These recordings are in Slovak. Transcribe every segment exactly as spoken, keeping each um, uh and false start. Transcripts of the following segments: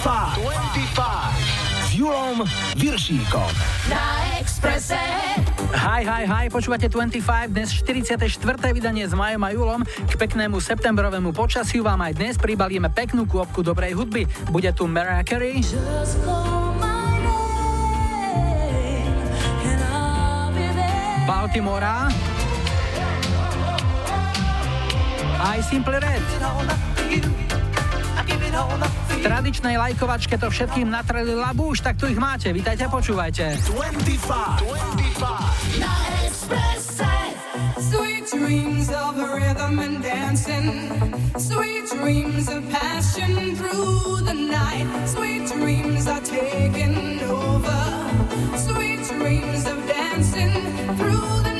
dvadsaťpäť s Julom Viršíkom. Na Expresse. Hi, hi, hi, počúvate dvadsaťpäť, dnes štyridsiate štvrté vydanie s Majom a Julom. K peknému septembrovému počasiu vám aj dnes pribalíme peknú kôpku dobrej hudby. Bude tu Mariah Carey. Baltimora. Aj Simple Red. V tradičnej lajkovačke to všetkým natreli labúš, tak tu ich máte. Vítajte a počúvajte. dvadsaťpäť, dvadsaťpäť na Expresse. Sweet dreams of rhythm and dancing, sweet dreams of passion through the night, sweet dreams are taking over, sweet dreams of dancing through the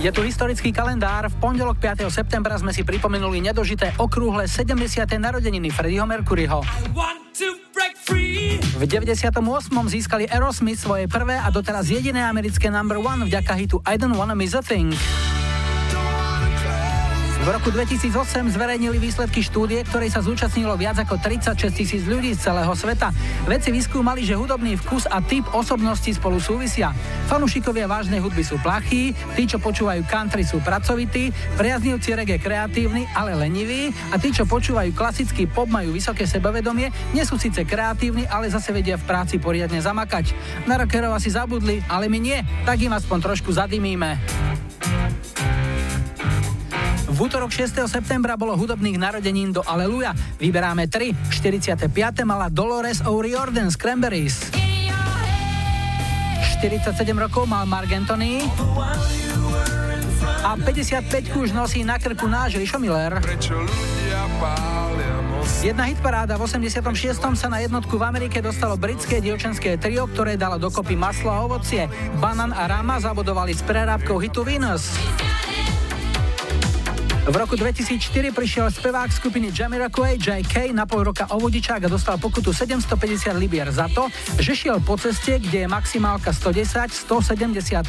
Je tu historický kalendár. V pondelok piateho septembra sme si pripomenuli nedožité okrúhle sedemdesiate narodeniny Freddieho Mercuryho. V deväťdesiatom ôsmom získali Aerosmith svoje prvé a doteraz jediné americké number one vďaka hitu I Don't Wanna Miss a Thing. V roku dvetisícosem zverejnili výsledky štúdie, ktorej sa zúčastnilo viac ako tridsaťšesť tisíc ľudí z celého sveta. Vedci vyskúmali, že hudobný vkus a typ osobnosti spolu súvisia. Fanúšikovia vážnej hudby sú plachí, tí, čo počúvajú country, sú pracovití, priaznivci reggae kreatívni, ale leniví, a tí, čo počúvajú klasický pop, majú vysoké sebavedomie, nie sú síce kreatívni, ale zase vedia v práci poriadne zamakať. Na rockerov asi zabudli, ale my nie, tak im aspoň trošku zadymíme. V útorok šiesteho septembra bolo hudobných narodenín do Aleluja. Vyberáme tri. štyridsiate piate mala Dolores O'Riordan z Cranberries. štyridsaťsedem rokov mal Margentoni. A päťdesiatpäť už nosí na krku náš Richo Miller. Jedna hitparáda, v osemdesiatom šiestom sa na jednotku v Amerike dostalo britské dievčenské trio, ktoré dalo dokopy maslo a ovocie. Bananarama zabodovali s prerábkou hitu Venus. V roku dvetisícštyri prišiel spevák skupiny Jamiroquai J K na pol roka o vodičák a dostal pokutu sedemstopäťdesiat libier za to, že šiel po ceste, kde je maximálka sto desať, stosedemdesiat.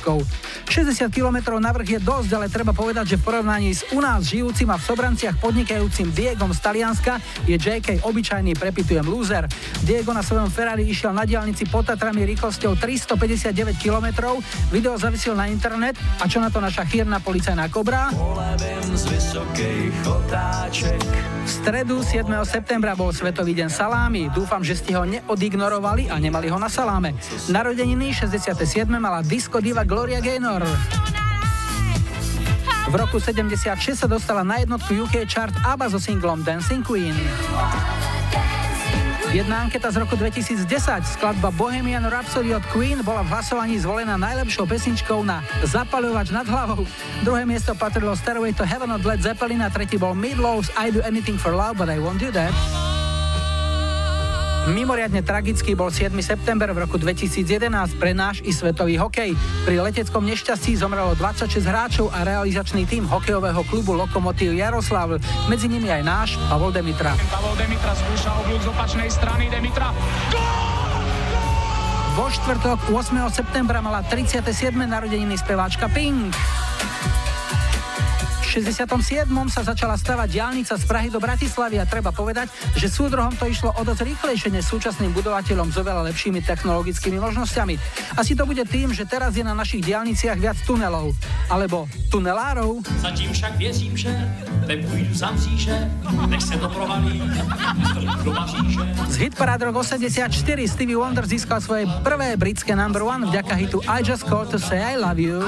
šesťdesiat kilometrov na vrch je dosť, ale treba povedať, že v porovnaní s u nás žijúcim a v Sobranciach podnikajúcim Diegom z Talianska je J K obyčajný prepitujem lúzer. Diego na svojom Ferrari išiel na diaľnici pod Tatrami rýchlosťou tristopäťdesiatdeväť kilometrov, video zavisil na internet a čo na to naša chýrna policajná kobra? V stredu siedmeho septembra bol Svetový deň salámy. Dúfam, že ste ho neodignorovali a nemali ho na saláme. Narodeniny šesťdesiatsedem mala disco diva Gloria Gaynor. V roku sedemdesiatšesť sa dostala na jednotku ú ká chart Abba so singlom Dancing Queen. Jedna anketa z roku dvetisícdesať, skladba Bohemian Rhapsody od Queen bola v hlasovaní zvolená najlepšou pesničkou na Zapaľovač nad hlavou. Druhé miesto patrilo Stairway to Heaven od Led Zeppelin a tretí bol Meatloaf's I Do Anything for Love, but I Won't Do That. Mimoriadne tragický bol siedmeho september v roku dvetisícjedenásť pre náš i svetový hokej. Pri leteckom nešťastí zomrelo dvadsaťšesť hráčov a realizačný tím hokejového klubu Lokomotiv Jaroslav, medzi nimi aj náš Pavel Demitra. Pavel Demitra skúša obľúk z opačnej strany, Demitra. Gól! Vo štvrtok ôsmeho septembra mala tridsiate siedme narodeniny speváčka Pink. V šesťdesiatom siedmom sa začala stavať diaľnica z Prahy do Bratislavy a treba povedať, že súdrohom to išlo o dosť rýchlejšie než súčasným budovateľom s oveľa lepšími technologickými možnosťami. Asi to bude tým, že teraz je na našich diaľniciach viac tunelov. Alebo tunelárov. Zatím však věřím, že nepůjdu za mříže, nech se to provalí do Paříže. Z hitparád rok osemdesiatštyri Stevie Wonder získal svoje prvé britské number one vďaka hitu I Just Called to Say I Love You.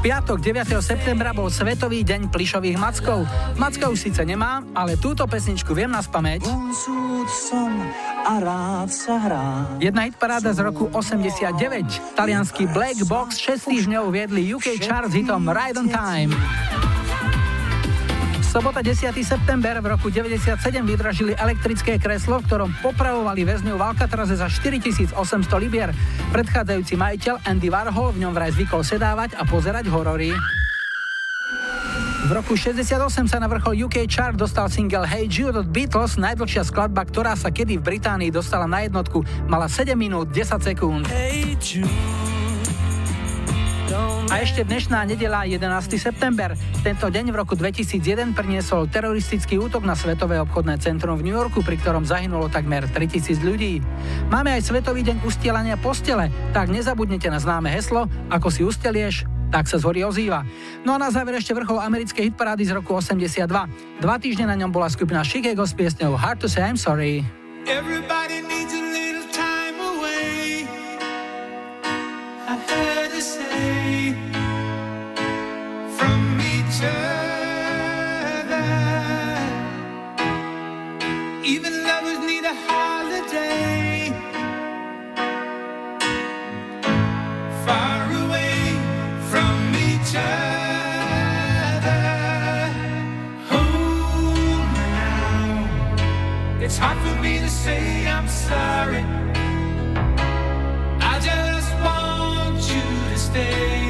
Piatok deviateho septembra bol Svetový deň plišových mackov. Macka už síce nemám, ale túto pesničku viem naspamäť. Jedna hitparáda z roku osemdesiatdeväť. Taliansky Black Box šesť týždňov viedli ú ká chart s hitom Right on Time. Sobota desiateho september v roku deväťdesiatsedem vydražili elektrické kreslo, v ktorom popravovali väzňov v Alcatraze za štyritisícosemsto libier. Predchádzajúci majiteľ Andy Warhol v ňom vraj zvykol sedávať a pozerať horory. V roku šesťdesiatom ôsmom sa na vrchol ú ká chart dostal single Hey Jude od Beatles, najdlhšia skladba, ktorá sa kedy v Británii dostala na jednotku. Mala sedem minút desať sekúnd. Hey Jude. A ešte dnešná nedeľa, jedenásteho september. Tento deň v roku dvetisícjeden priniesol teroristický útok na Svetové obchodné centrum v New Yorku, pri ktorom zahynulo takmer tritisíc ľudí. Máme aj Svetový deň ustielania postele, tak nezabudnite na známe heslo, ako si ustelieš, tak sa z hory ozýva. No a na záver ešte vrchol americkej hitparády z roku osemdesiatdva. Dva týždne na ňom bola skupina Chicago s piesňou Hard to Say I'm Sorry. Everybody needs a little time away. I heard a say from each other. Even lovers need a holiday. Far away from each other. Oh, now it's hard for me to say I'm sorry. I just want you to stay.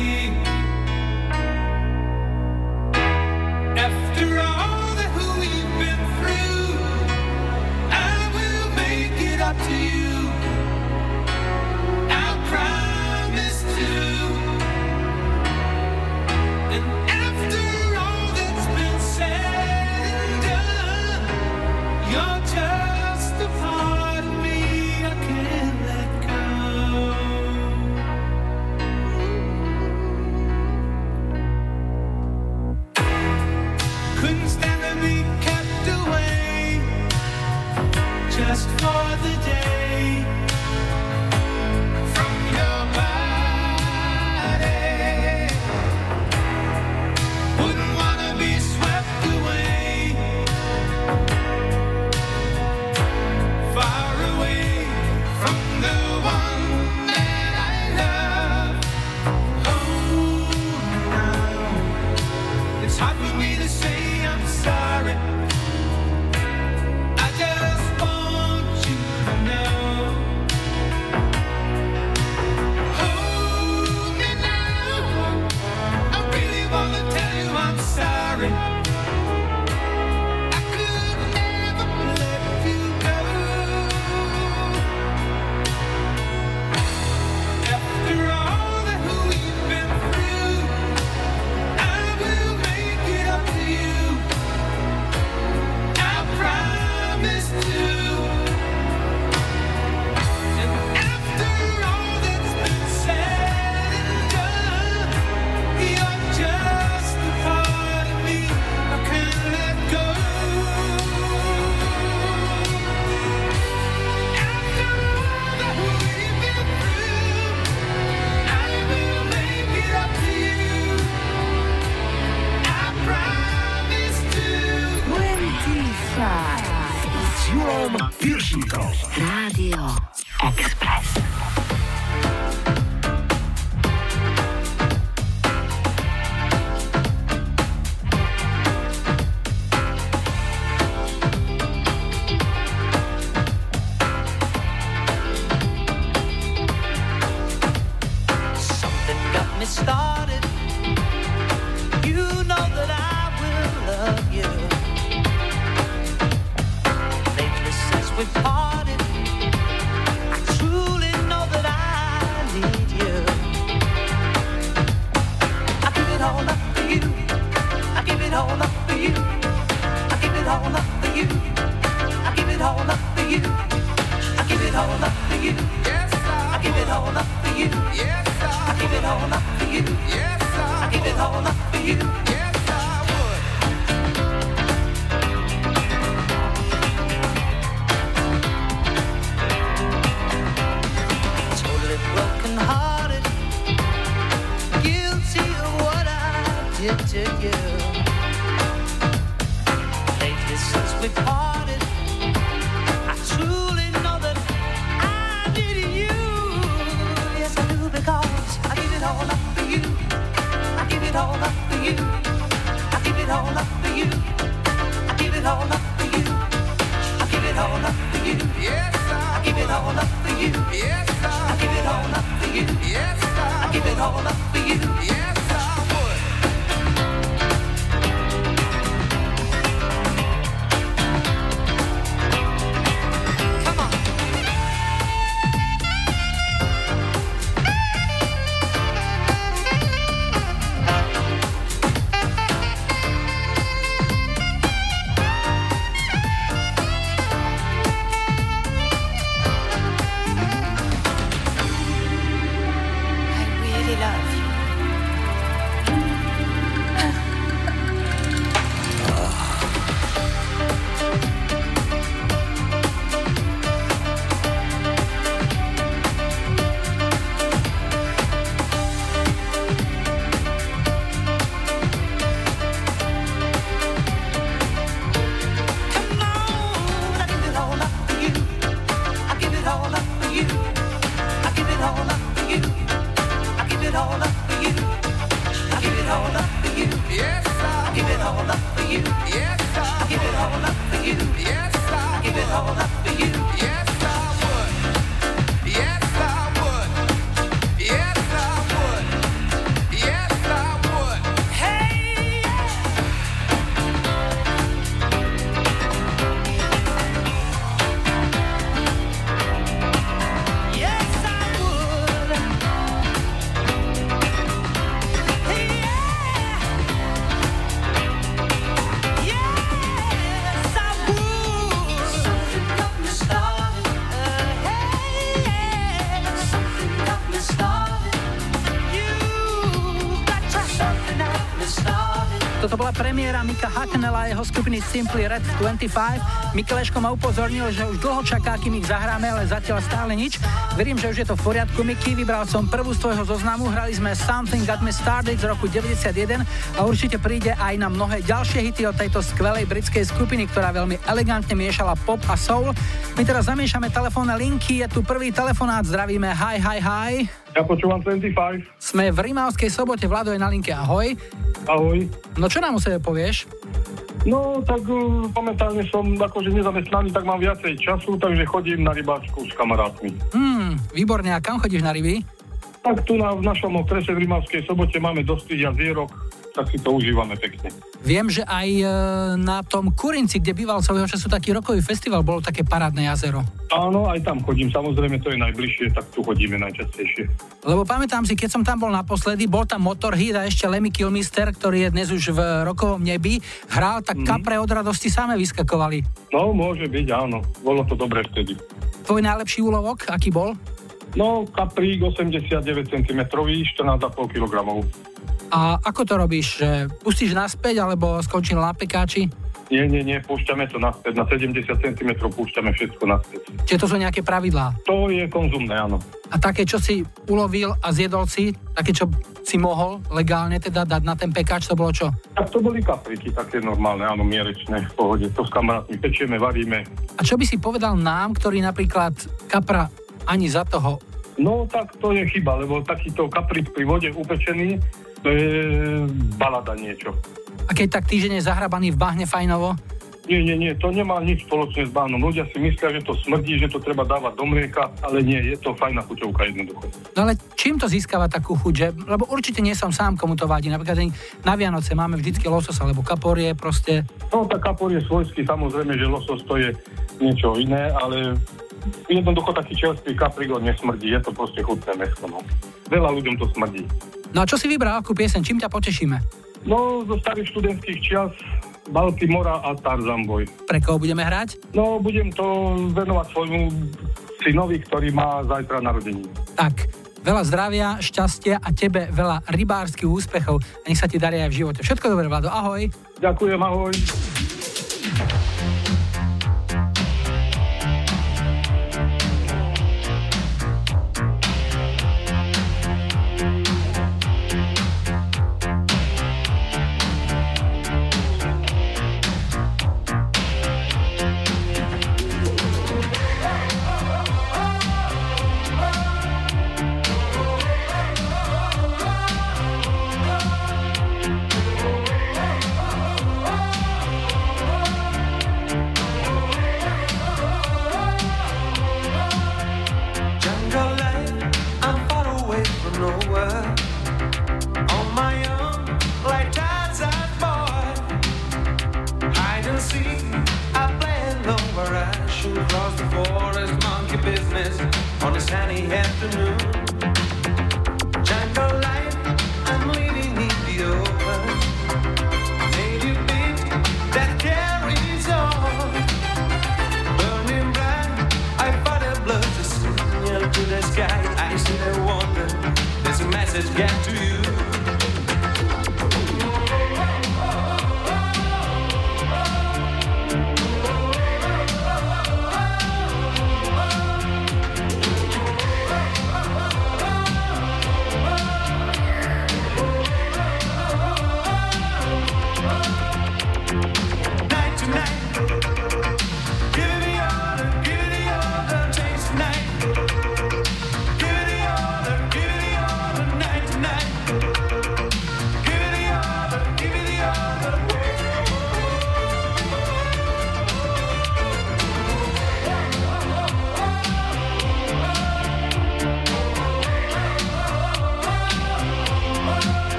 You're just a part of me. Jeho skupiny Simply Red dvadsaťpäť. Mikeleško ma upozornil, že už dlho čaká, kým ich zahráme, ale zatiaľ stále nič. Verím, že už je to v poriadku, Miky. Vybral som prvú z tvojho zoznamu. Hrali sme Something Got Me Started z roku deväťdesiatjeden a určite príde aj na mnohé ďalšie hity od tejto skvelej britskej skupiny, ktorá veľmi elegantne miešala pop a soul. My teraz zamiešame telefónne linky. Je tu prvý telefonát. Zdravíme. Hi, hi, hi. Ja počúvam dvadsaťpäť. Sme v Rimavskej Sobote. Vlado je na linke. Ahoj. Ahoj. No čo nám o sebe povieš? No, tak uh, momentálne som akože nezamestnaný, tak mám viacej času, takže chodím na rybáčku s kamarátmi. Hmm, výborne. A kam chodíš na ryby? Tak tu na, v našom okrese v Rimavskej Sobote máme dosť jazierok, tak si to užívame pekne. Viem, že aj e, na tom Kurinci, kde býval svojho času taký rokový festival, bolo také parádne jazero. Áno, aj tam chodím, samozrejme, to je najbližšie, tak tu chodíme najčastejšie. Lebo pamätám si, keď som tam bol naposledy, bol tam Motorhead a ešte Lemmy Kilmister, ktorý je dnes už v rokovom nebi, hral, tak mm. kapre od radosti same vyskakovali. No, môže byť, áno, bolo to dobre vtedy. Tvoj najlepší úlovok, aký bol? No, kaprík osemdesiatdeväť centimetrov, štrnásť celá päť kilogramov. A ako to robíš? Pustíš naspäť, alebo skončí na pekáči? Nie, nie, nie, púšťame to naspäť. Na sedemdesiat centimetrov púšťame všetko naspäť. Čiže to sú nejaké pravidlá? To je konzumné, áno. A také, čo si ulovil a zjedol si, také, čo si mohol legálne teda dať na ten pekáč, to bolo čo? Tak to boli kapriky, také normálne, áno, mierečné, v pohode. To s kamarátmi pečieme, varíme. A čo by si povedal nám, ktorý napríklad kapra ani za toho? No, tak to je chyba, lebo takýto kaprik pri vode upečený, to je balada niečo. A keď tak týždeň je zahrabaný v bahne fajnovo? Nie, nie, nie, to nemá nič spoločné s bahnom. Ľudia si myslia, že to smrdí, že to treba dávať do mlieka, ale nie, je to fajná chuťovka jednoducho. No ale čím to získava takú chuť, že? Lebo určite nie som sám, komu to vadí. Napríklad na Vianoce máme vždycky losos alebo kaporie proste. No tak kaporie svojský, samozrejme, že losos to je niečo iné, ale jednoducho taký čerstvý kaprík nesmrdí, je to proste chutné mäsko. No. Veľa ľuďom to smrdí. No a čo si vybral, akú pieseň? Čím ťa potešíme? No, zo starých študentských čias Baltimora a Tarzan Boy. Pre koho budeme hrať? No, budem to venovať svojmu synovi, ktorý má zajtra narodeniny. Tak, Veľa zdravia, šťastia a tebe veľa rybárskych úspechov a nech sa ti darí aj v živote. Všetko dobré, Vlado, ahoj. Ďakujem, ahoj.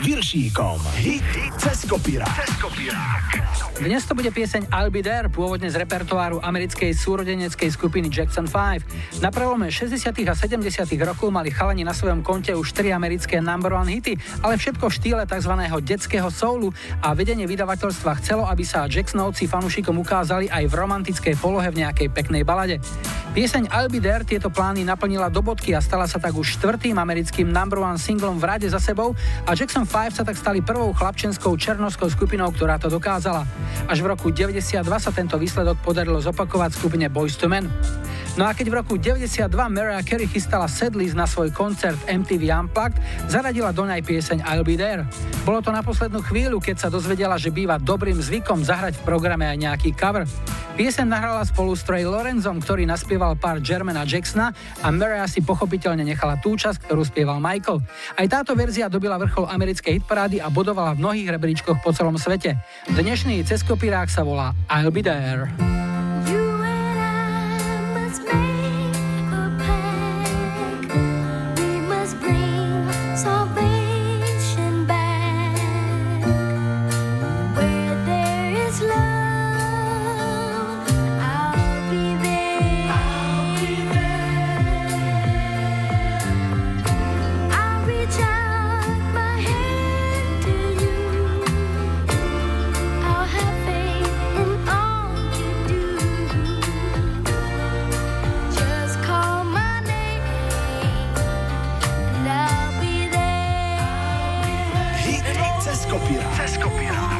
Viršíkom. Hit cez kopírák. Dnes to bude pieseň I'll Be There, pôvodne z repertoáru americkej súrodeneckej skupiny Jackson päť. Na prelome šesťdesiatych a sedemdesiatych rokov mali chalani na svojom konte už tri americké number one hity, ale všetko v štýle tzv. Detského soulu a vedenie vydavateľstva chcelo, aby sa Jacksonovci fanúšikom ukázali aj v romantickej polohe v nejakej peknej balade. Pieseň I'll Be There tieto plány naplnila do bodky a stala sa tak už štvrtým americkým number one singlom v rade za sebou a Jackson päť sa tak stali prvou chlapčenskou černovskou skupinou, ktorá to dokázala. Až v roku deväťdesiatdva sa tento výsledok podarilo zopakovať skupine Boyz two Men. No a keď v roku deväťdesiatdva Mariah Carey chystala Sedlis na svoj koncert em tí ví Unplugged, zaradila do nej pieseň I'll Be There. Bolo to na poslednú chvíľu, keď sa dozvedela, že býva dobrým zvykom zahrať v programe aj nejaký cover. Pieseň nahrala spolu s Trey Lorenzom, ktorý naspieval pár Germana Jacksona a Mariah si pochopiteľne nechala tú časť, ktorú spieval Michael. Aj táto verzia dobila vrchol americkej hitparády a bodovala v mnohých rebríčkoch po celom svete. Dnešný cez kopírák sa volá I'll Be There. Salvation back. kopírák. Cez kopírák.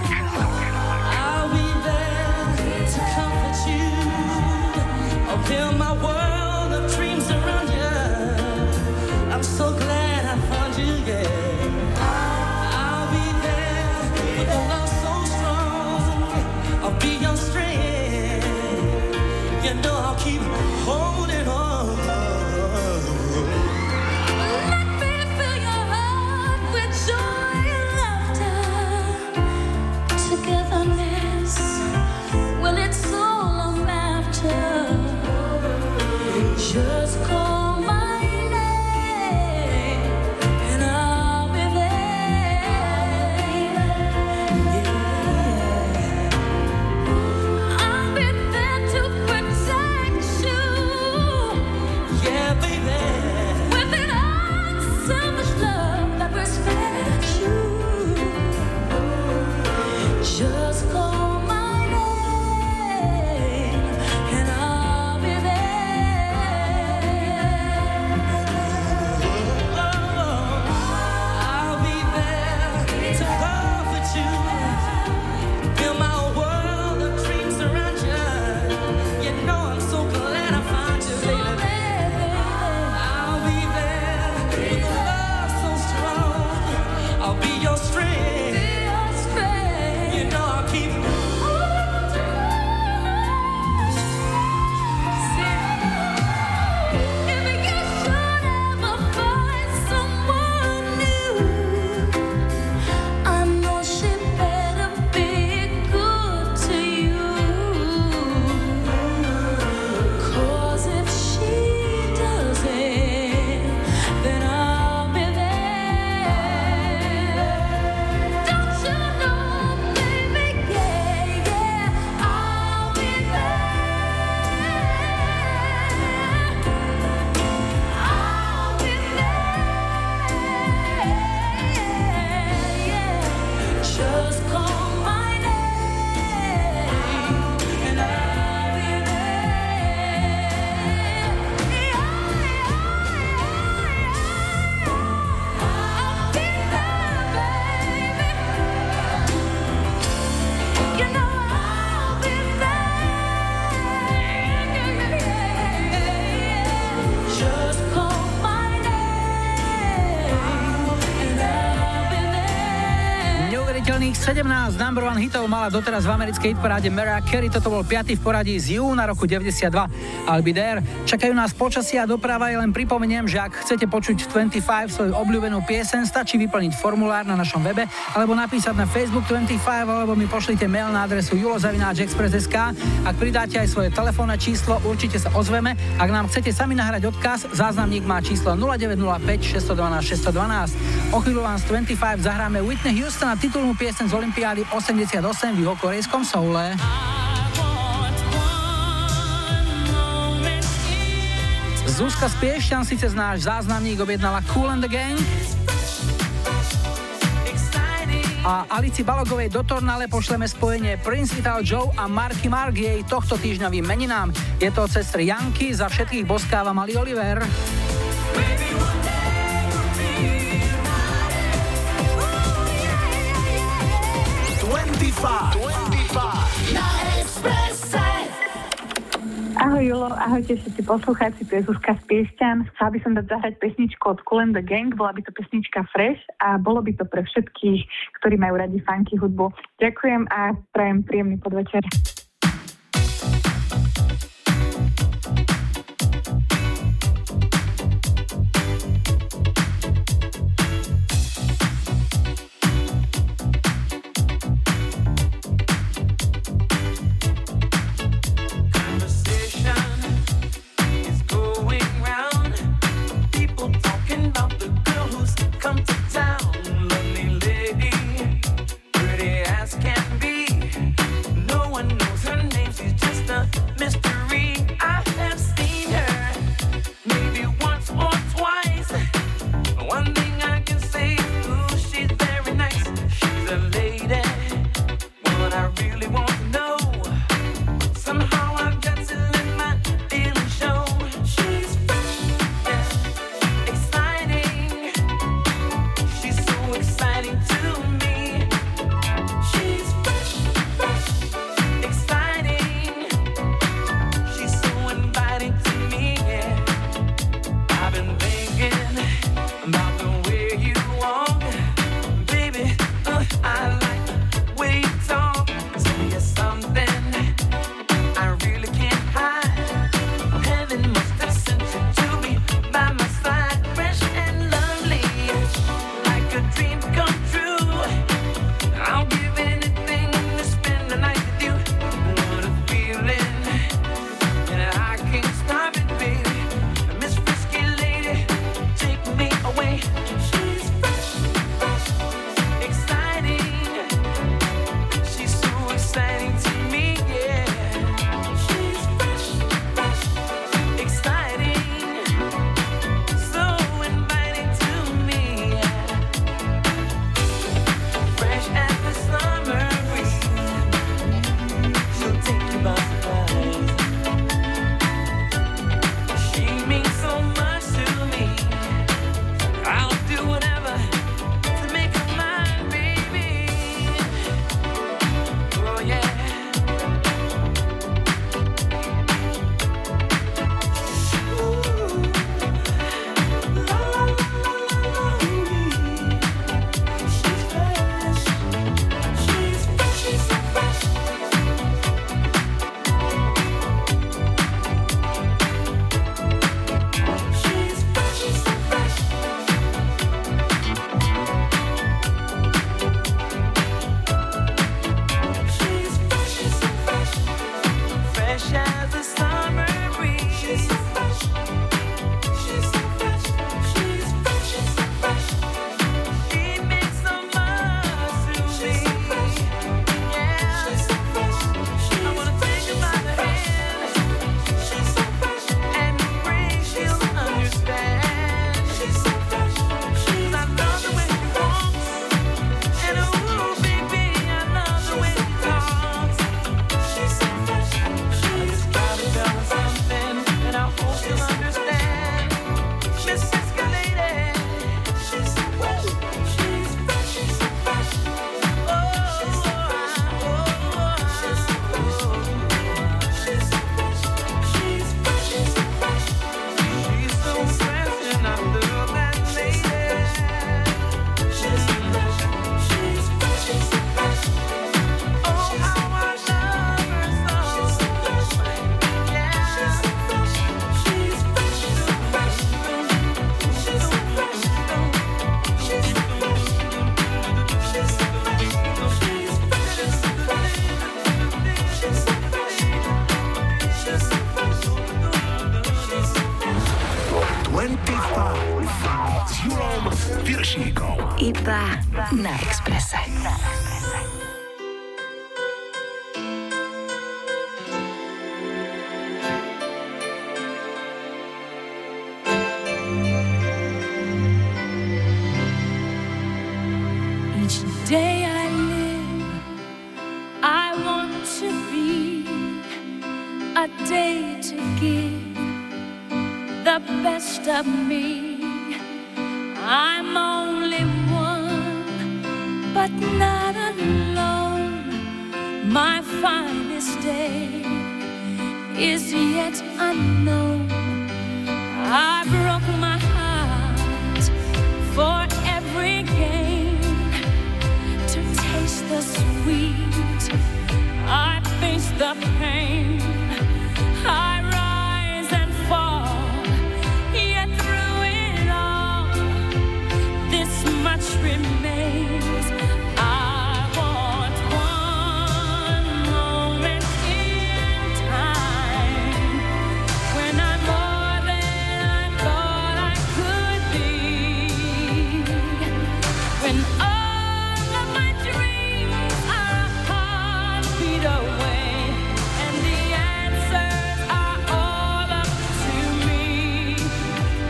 sedemnásť number one hitov mala doteraz v americkej hitparáde Mariah Carey, toto bol piaty v poradí z júna roku deväťdesiatdva. I'll be there. Čakajú nás počasia a doprava, ja len pripomeniem, že ak chcete počuť dvadsaťpäť svoju obľúbenú pieseň, stačí vyplniť formulár na našom webe alebo napísať na Facebook dvadsaťpäť, alebo mi pošlite mail na adresu julo zavináč express bodka es ká. Ak pridáte aj svoje telefónne číslo, určite sa ozveme. Ak nám chcete sami nahrať odkaz, záznamník má číslo nula deväť nula päť šesť jedna dva šesť jedna dva. O chvíľu vám z dvadsaťpäť zahráme Whitney Houstona, titulnú pieseň z olympiády osemdesiatosem v juhokorejskom Soule. Zuzka z Piešťan si cez náš záznamník objednala Cool and the Gang a Alici Balogovej do Tornale pošleme spojenie Prince Ital Joe a Marky Mark jej tohto týždňovým meninám. Je to od sestry Janky, za všetkých boskáva malý Oliver. dvadsaťpäť na Expresse. Ahoj Julo, ahojte všetci poslucháci, tu je Zuzka z Piešťan. Chcela by som dať zahrať pesničku od Cool and the Gang, bola by to pesnička Fresh a bolo by to pre všetkých, ktorí majú radi funky hudbu. Ďakujem a prajem príjemný podvečer. Can be, no one knows. Iba na Exprese. Best of me, I'm only one, but not alone. My finest day is yet unknown. I broke my heart for every game to taste the sweet. I face the pain. I rise and fall. Much remains. I want one moment in time when I'm more than I thought I could be, when all of my dreams are a heartbeat away and the answers are all up to me.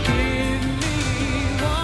Give me one moment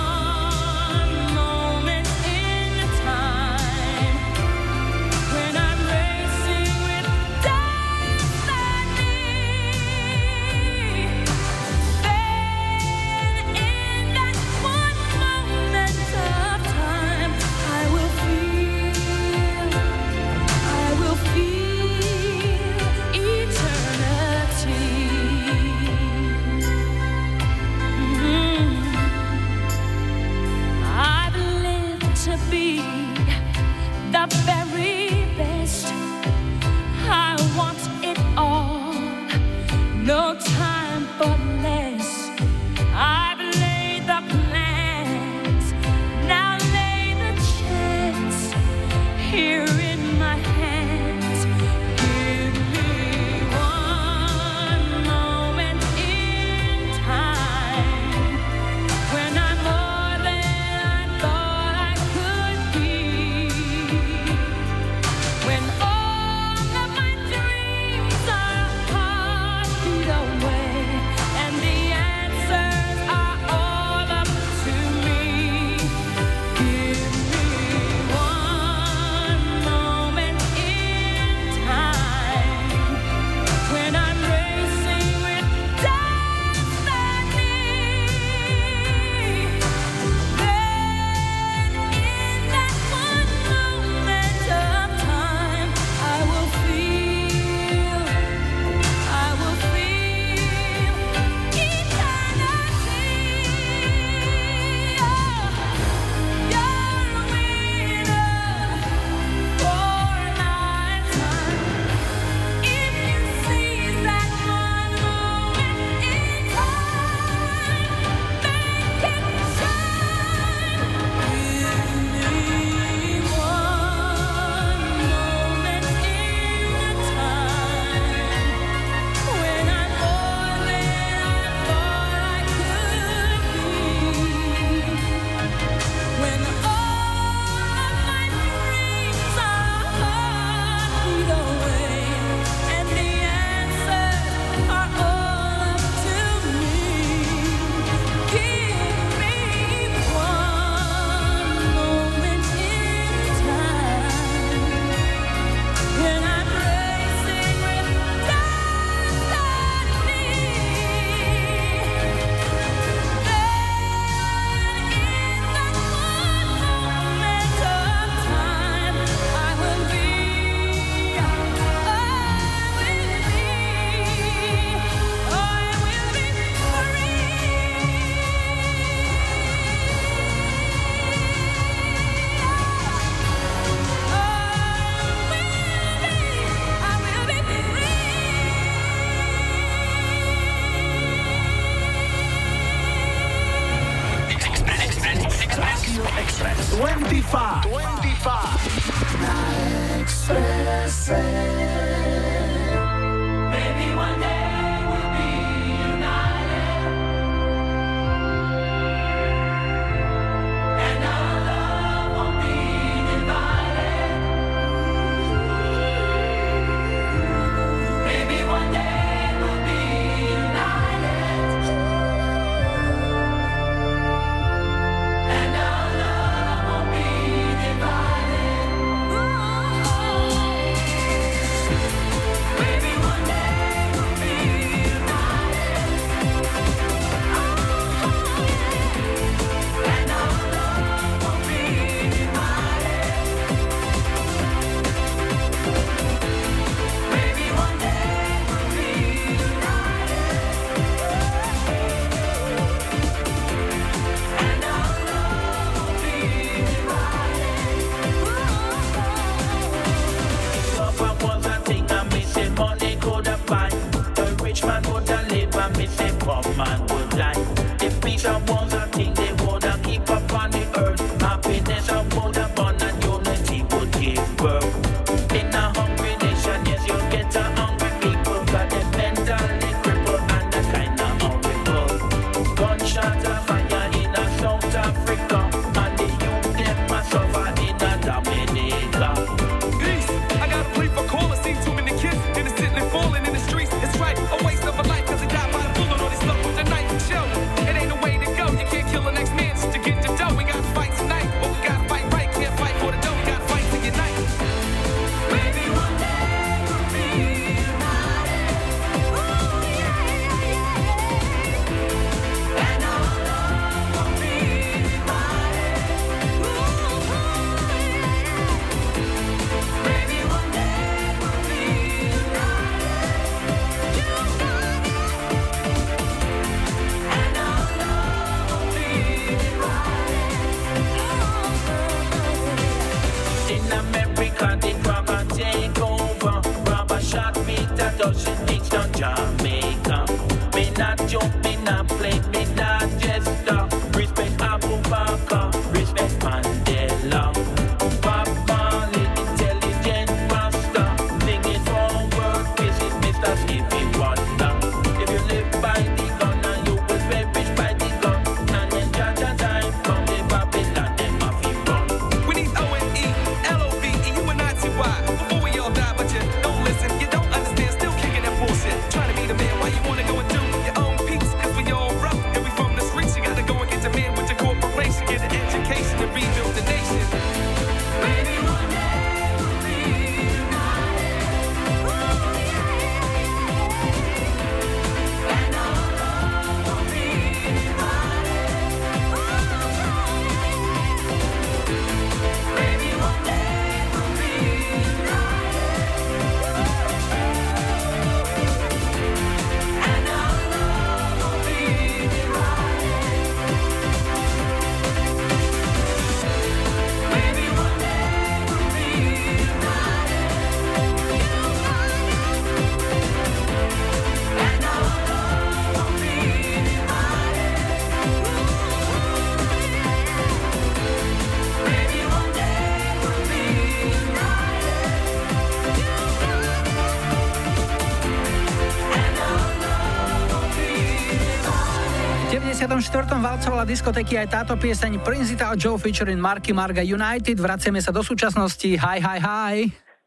V deväťdesiatom štvrtom válcovala diskotéky aj táto pieseň Prince It Out Joe featuring Marky Marga United. Vraciame sa do súčasnosti. Hi, hi, hi.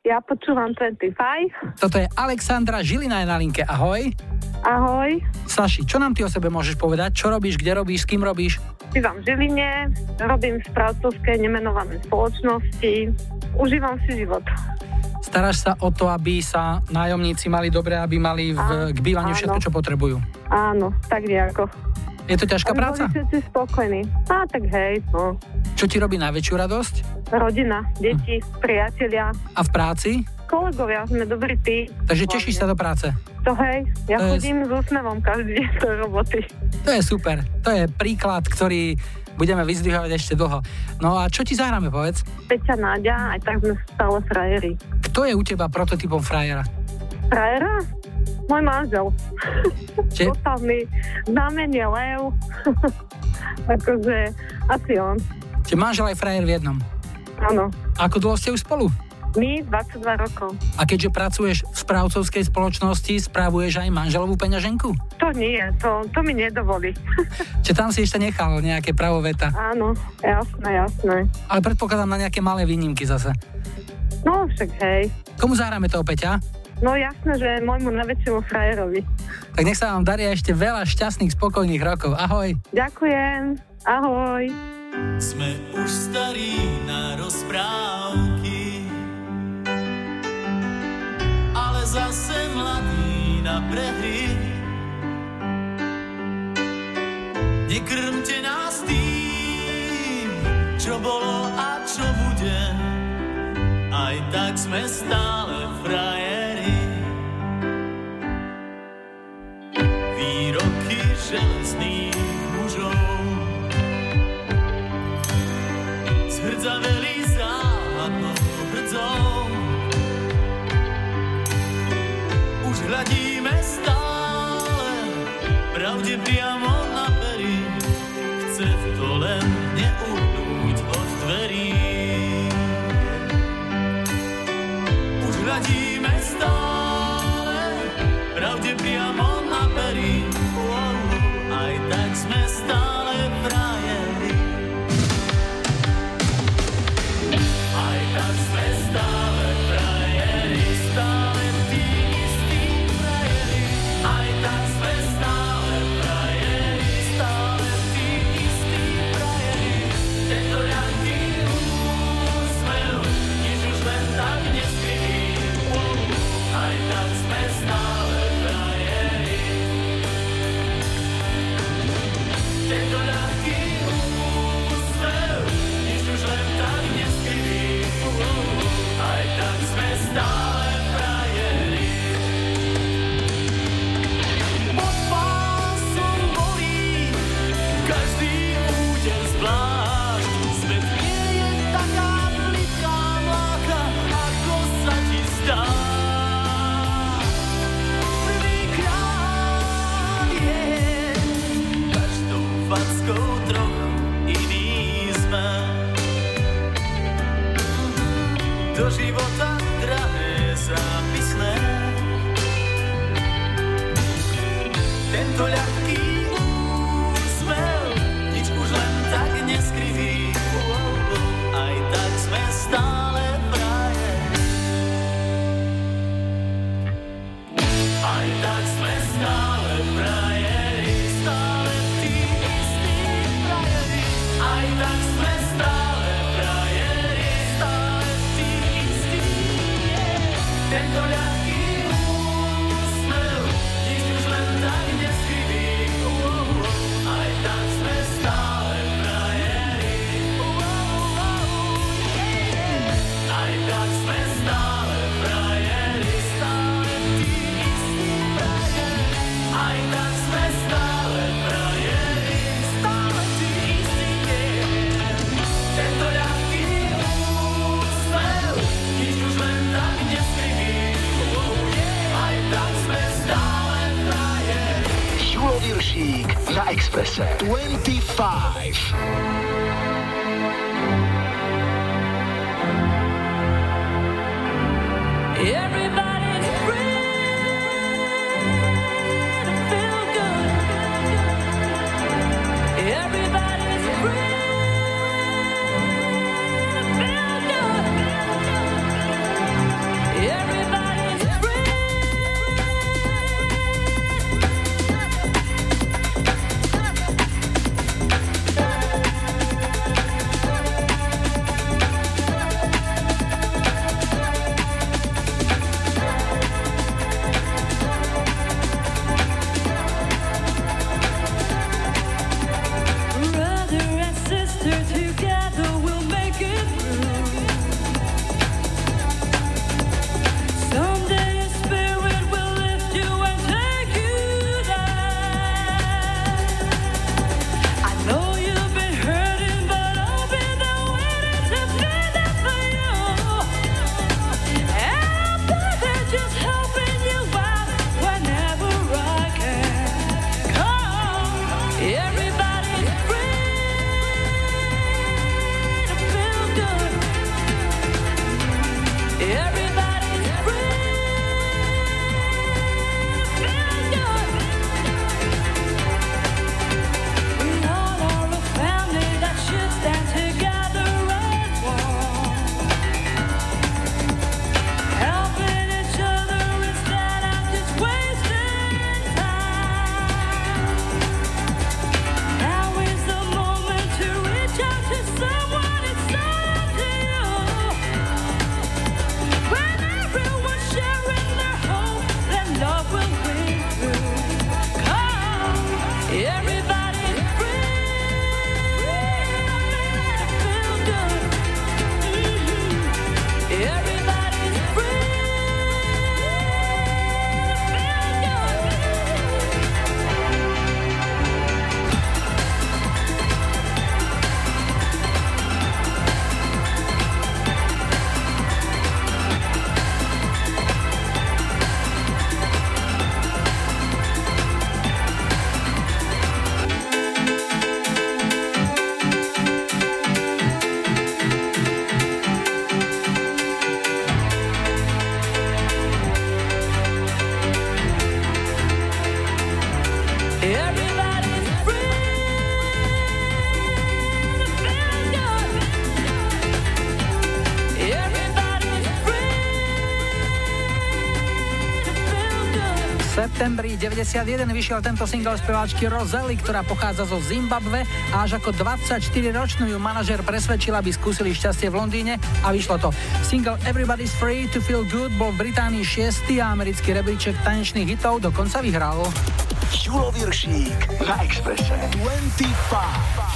Ja počúvam dvadsaťpäť. Toto je Alexandra, Žilina je na linke. Ahoj. Ahoj. Saši, čo nám ty o sebe môžeš povedať? Čo robíš, kde robíš, s kým robíš? Bývam v Žiline, robím v správcovskej nemenovanej spoločnosti. Užívam si život. Staráš sa o to, aby sa nájomníci mali dobre, aby mali v, k bývaniu všetko, čo potrebujú. Áno, tak nejako. Je to ťažká aby práca? Aby boli spokojní. Á, tak hej, no. Čo ti robí najväčšiu radosť? Rodina, deti, hm. priatelia. A v práci? Kolegovia, sme dobrý tí. Takže tešíš sa do práce? To hej, ja to chodím je... s úsmevom každý deň do roboty. To je super, to je príklad, ktorý budeme vyzdvihovať ešte dlho. No a čo ti zahráme, povedz? Peťa, Náďa, aj tak sme stále frajeri. Kto je u teba prototypom frajera? Frajera? Môj manžel. Čiže... Totálny znamenie lev. Akože, asi on. Čiže manžel aj frajer v jednom? Áno. Ako dlho ste už spolu? My dvadsaťdva rokov. A keďže pracuješ v správcovskej spoločnosti, správuješ aj manželovú peňaženku? To nie, to, to mi nedovolí. Čiže tam si ešte nechal nejaké pravoveta? Áno, jasné, jasné. Ale predpokladám na nejaké malé výnimky zase. No však hej. Komu zahráme toho Peťa? No jasné, že môjmu najväčšiemu frajerovi. Tak nech sa vám darí ešte veľa šťastných, spokojných rokov. Ahoj. Ďakujem. Ahoj. Sme už starí na rozprávky, ale zase mladí na prehry. Nekrmte nás tým, čo bolo a čo bude. Aj tak sme stále frajeri. Výroky železných mužov zhrdzaveli záhadnou hrdzou. Už hľadíme stále pravde priamo na pery. Chce to len neudnúť od dverí. Už hľadíme stále pravde priamo na pery. Aj tak sme stále frajeri. Aj tak sme stále frajeri. Stále tí istí frajeri. Aj tak sme stále frajeri. Stále tí istí frajeri. Tento ľahký úsmev, nič už len tak neskrytý. do života drahé zápisné. Tento ľahký úsmev nič už len tak neskriví, aj tak sme stále v ráje. Aj tak sme stále v ráje, stále tí istí frajeri. Aj tak sme stále v ráje, stále tí istí. Tento ľahký úsmev nič už len tak neskriví, aj tak sme stále. Na Expresse dvadsaťpäť. deväťdesiatjeden vyšiel tento single speváčky Rosely, ktorá pochádza zo Zimbabwe, a až ako dvadsaťštyriročnú ju manažer presvedčil, aby skúsili šťastie v Londýne, a vyšlo to. Single Everybody's Free to Feel Good bol v Británii šiesty a americký rebríček tanečných hitov dokonca vyhral. Júlo Viršík na Expresse dvadsaťpäť. Feel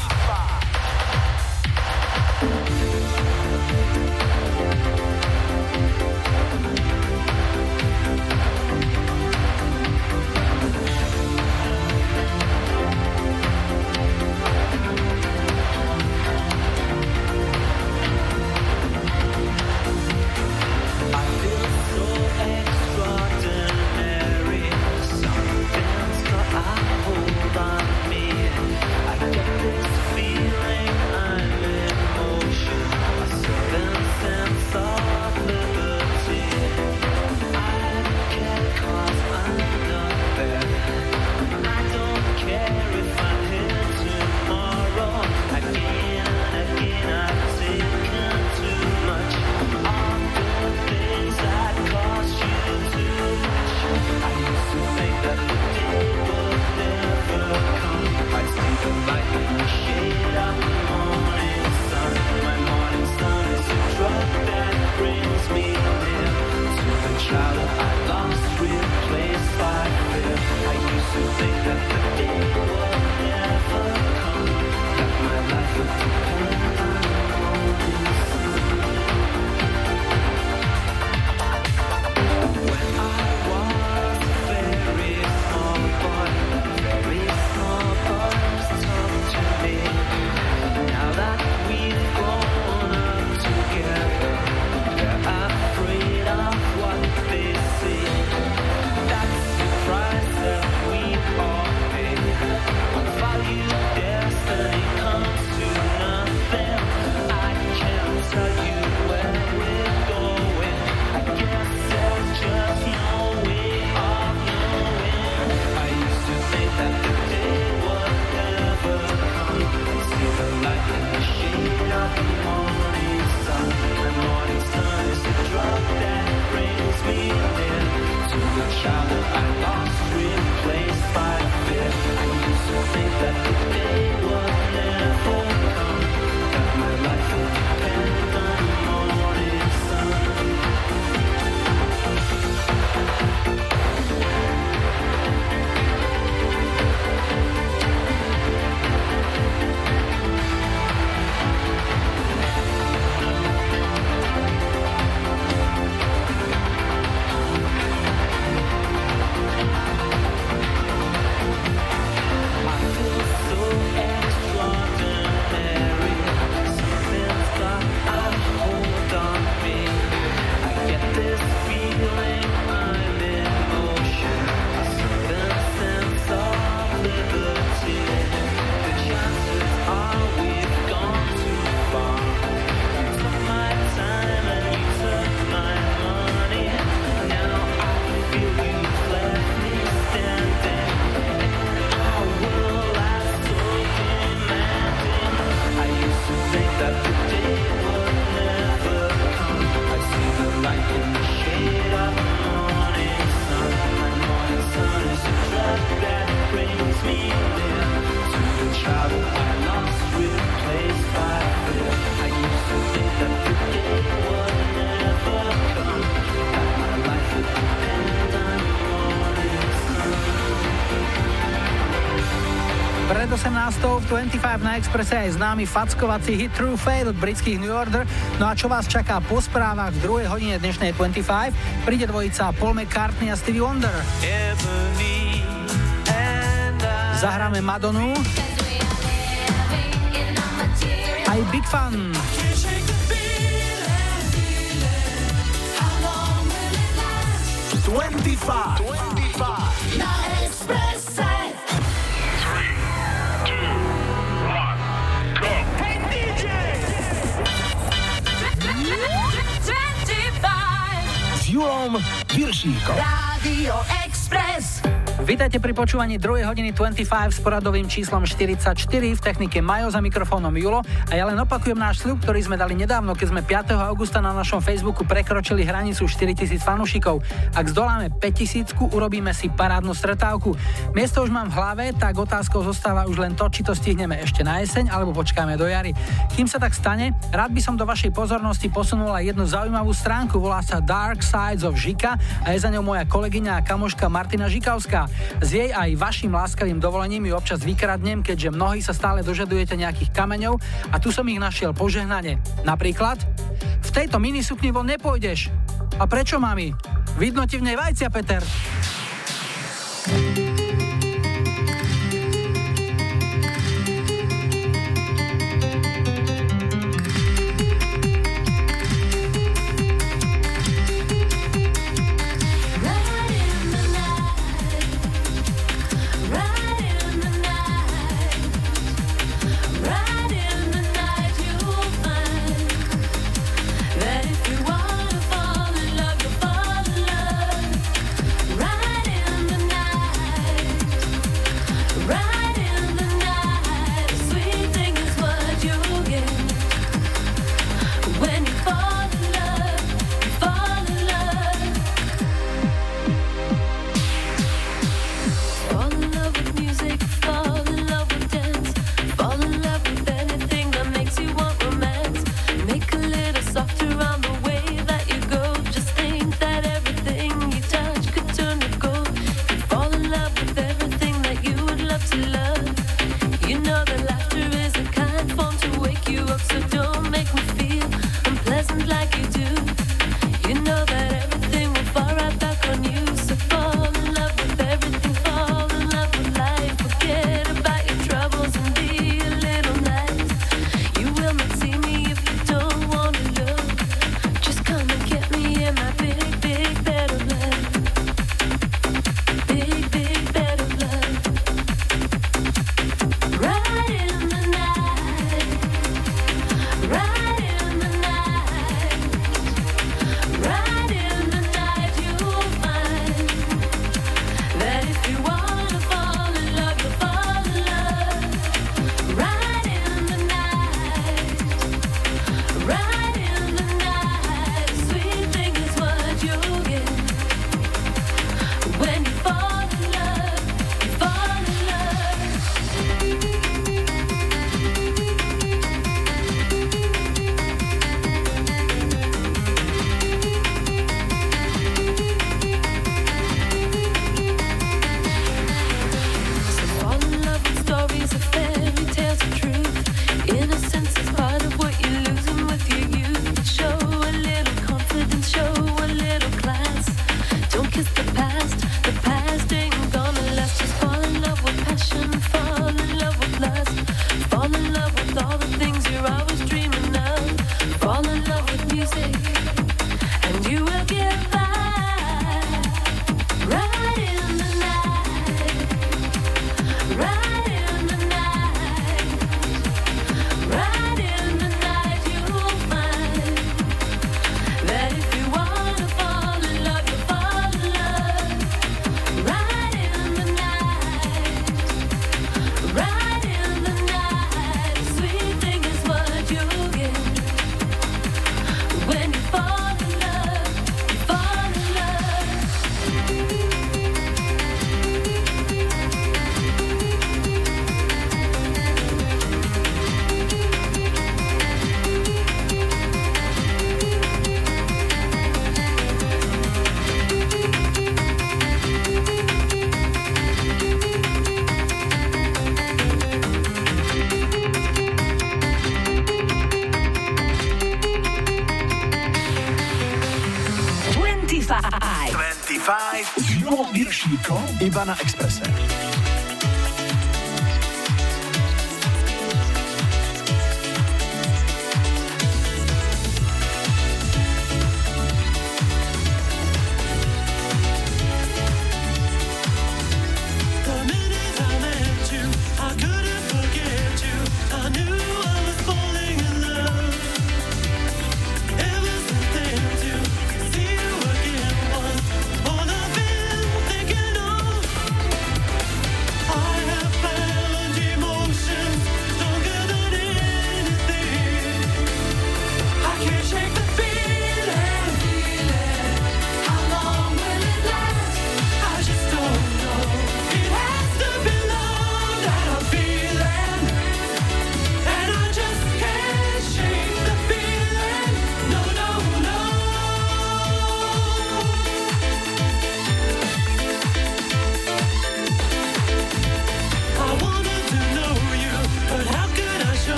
osemnástej v dvadsaťpäť na Expresse aj známy fackovací hit True Fail britských New Order. No a čo vás čaká po správach v druhej hodine dnešnej dvadsaťpäť? Príde dvojica Paul McCartney a Stevie Wonder. Zahráme Madonu. Aj Big Fun. dvadsaťpäť, dvadsaťpäť na Expresse. tri, dva, jeden, go! Hey dý džej! dvadsaťpäť s Julom Viršíkom. Rádio Express. Vítajte pri počúvaní druhej hodiny dvadsaťpäť s poradovým číslom štyridsaťštyri, v technike Majo, za mikrofónom Julo, a ja len opakujem náš sľub, ktorý sme dali nedávno, keď sme piateho augusta na našom Facebooku prekročili hranicu štyritisíc fanúšikov. Ak zdoláme päťtisíc, urobíme si parádnu stretávku. Miesto už mám v hlave, tak otázkou zostáva už len to, či to stihneme ešte na jeseň alebo počkáme do jary. Kým sa tak stane, rád by som do vašej pozornosti posunula jednu zaujímavú stránku, volá sa Dark Sides of Žika a je za ňou moja kolegyňa a kamoška Martina Žikavská. Z jej aj vašim láskavým dovolením ju občas vykradnem, keďže mnohí sa stále dožadujete nejakých kameňov a tu som ich našiel požehnanie. Napríklad: v tejto minisukni von nepôjdeš. A prečo, mami? Vidno ti v nej vajcia, Peter. Right. dvadsaťpäť s Julom Viršníkom iba na Expresse.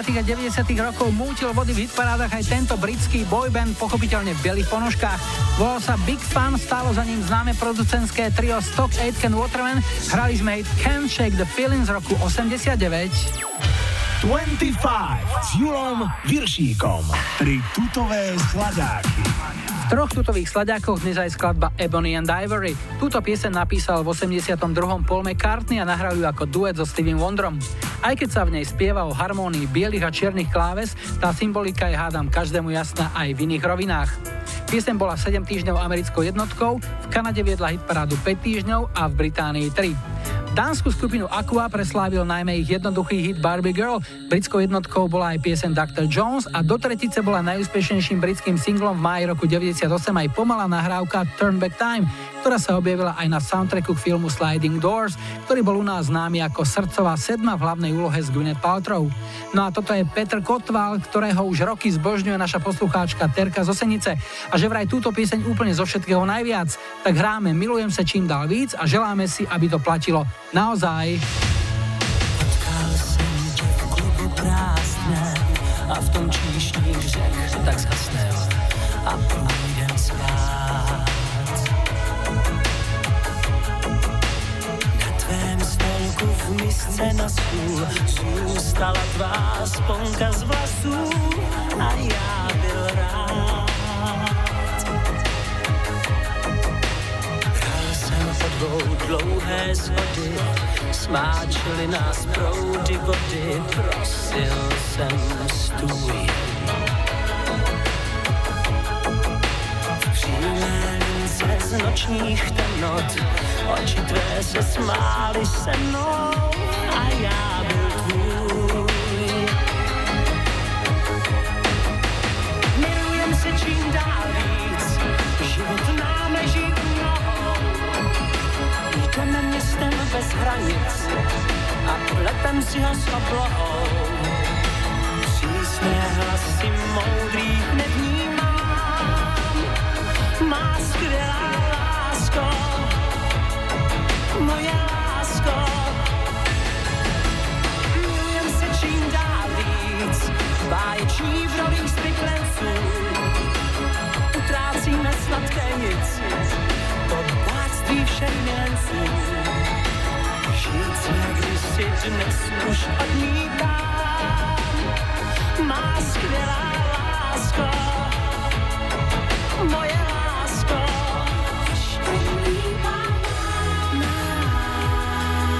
a deväťdesiatych rokov mútil vody v hitparádach aj tento britský boyband, pochopiteľne v bielých ponožkách. Volal sa Big Fun, stálo za ním známe producentské trio Stock, Aitken, Waterman. Hrali sme hit Can't Shake the Feeling z roku osemdesiatdeväť. dvadsaťpäť s Julom Viršíkom. Tri tutové sladáky. V troch tutových sladákoch dnes aj skladba Ebony and Ivory. Túto pieseň napísal v osemdesiatom druhom Paul McCartney a nahral ju ako duet so Stevie Wonderom. Aj keď sa v nej spieva o harmónii bielých a čiernych kláves, tá symbolika je hádam každému jasná aj v iných rovinách. Pieseň bola sedem týždňov americkou jednotkou, v Kanade viedla hitparádu päť týždňov a v Británii tri. Dánsku skupinu Aqua preslávil najmä ich jednoduchý hit Barbie Girl, britskou jednotkou bola aj pieseň doktor Jones a do tretice bola najúspešnejším britským singlom v máji roku deväťdesiatosem aj pomalá nahrávka Turn Back Time, ktorá sa objavila aj na soundtracku k filmu Sliding Doors, ktorý bol u nás známy ako Srdcová sedma v hlavnej úlohe s Gwyneth Paltrow. No a toto je Peter Kotval, ktorého už roky zbožňuje naša poslucháčka Terka z Osenice a že vraj túto pieseň úplne zo všetkého najviac. Tak hráme Milujem sa čím dál víc a želáme si, aby to platilo naozaj. Potkal som devku prázdne a v tom číšních řek tak zhasnel a pôjdem spát. V misce na stůl zůstala tvá sponka z vlasů a já byl rád. Hrál jsem po dvou dlouhé schody, smáčili nás proudy vody, prosil jsem stůj. V přímé lince z nočních temnot oči tvé se smály se mnou a já byl tvůj. Milujem se čím jsem si hasla blahou. Přísné hlasy moudrých nevnímám, má skvělá lásko, moje lásko. Milujem se čím dál víc, báječní v rolích zbyklenců. Utrácíme sladké nic, pod báctví všech milenců. Když si dnes už odmítám, má skvělá lásko, moje lásko. Už odmítám mám.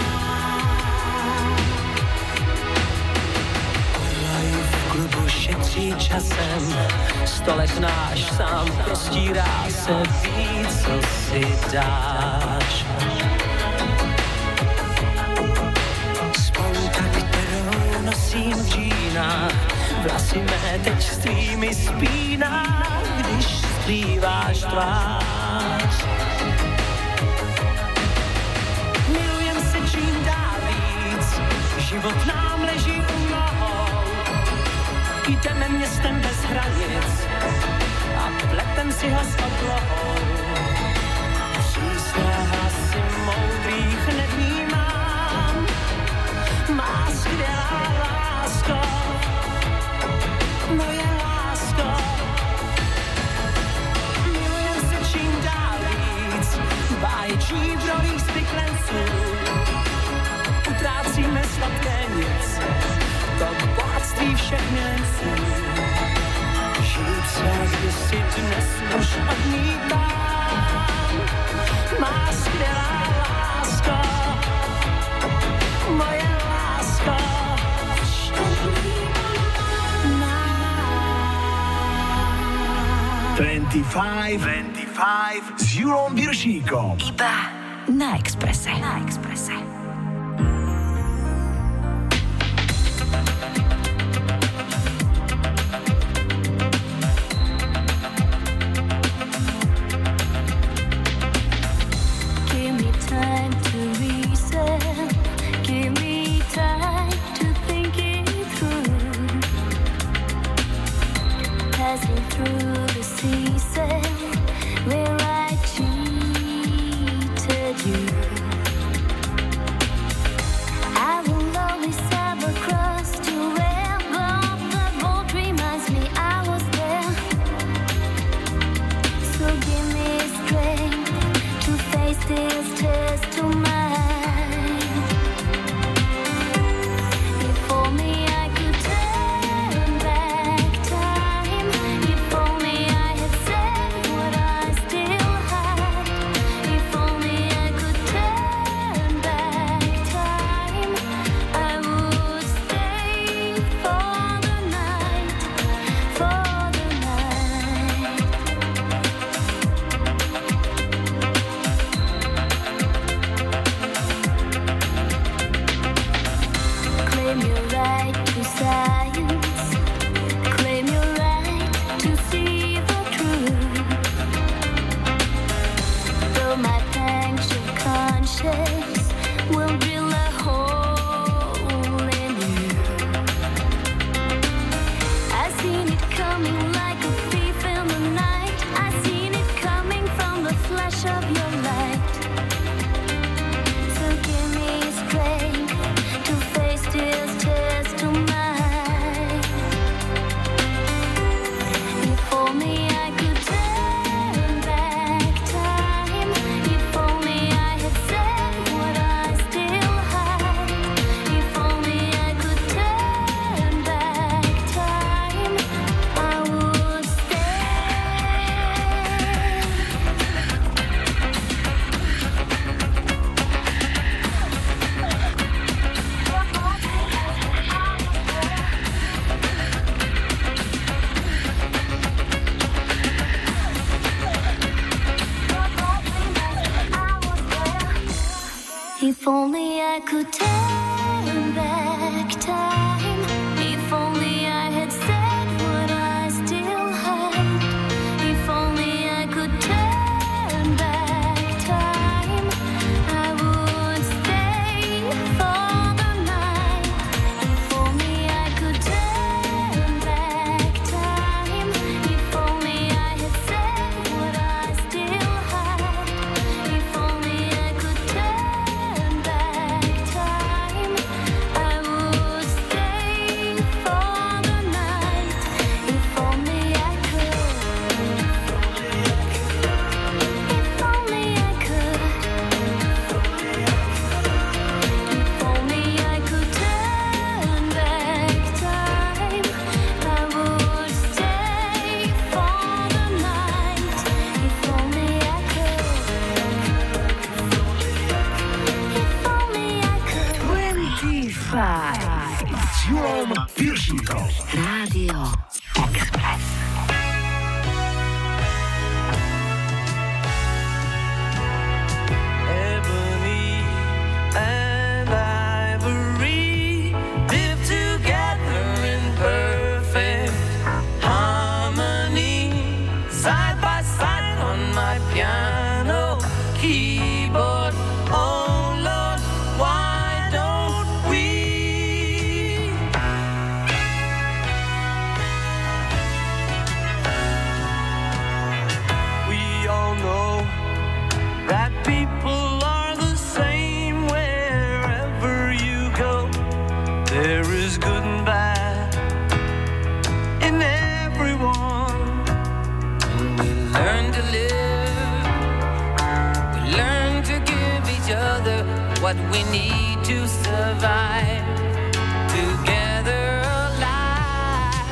V klubu šetří časem, stolek náš sám prostírá se, ví, co si dáš. Nosím v džínách, vlasy mé teď s tvými spínách, když skrýváš tvář. Milujem se čím dál víc, život nám leží u nohou. Jdeme městem bez hranic a pletem si ho s oblohou. Přísné hlasy moudrých nevnímám, má skvělá lásko, moje lásko. Milujem se čím dál víc, báječí v rolích zbyklenců. Utrácíme sladké nic, to bohatství všech milenců. Žít se, když si dnes už odmítám, má skvělá lásko, moje lásko. dvadsaťpäť, dvadsaťpäť s Jurom Viršíkom. Iba na Expresse. Na Expresse. Give me time to reset. Give me time to think it through. Passing through the season where I cheated you. I will always have a cross to wear, but the boat reminds me I was there. So give me strength to face this test to mine. side by side on my piano keyboard. Oh Lord, why don't we? We all know that people are the same wherever you go. There is good and bad. What we need to survive, together alive.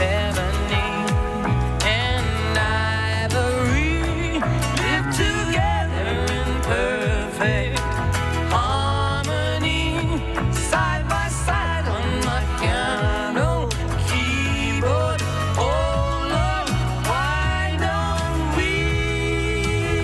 Ebony and ivory live together in perfect harmony, side by side on my piano keyboard. Oh Lord, why don't we? We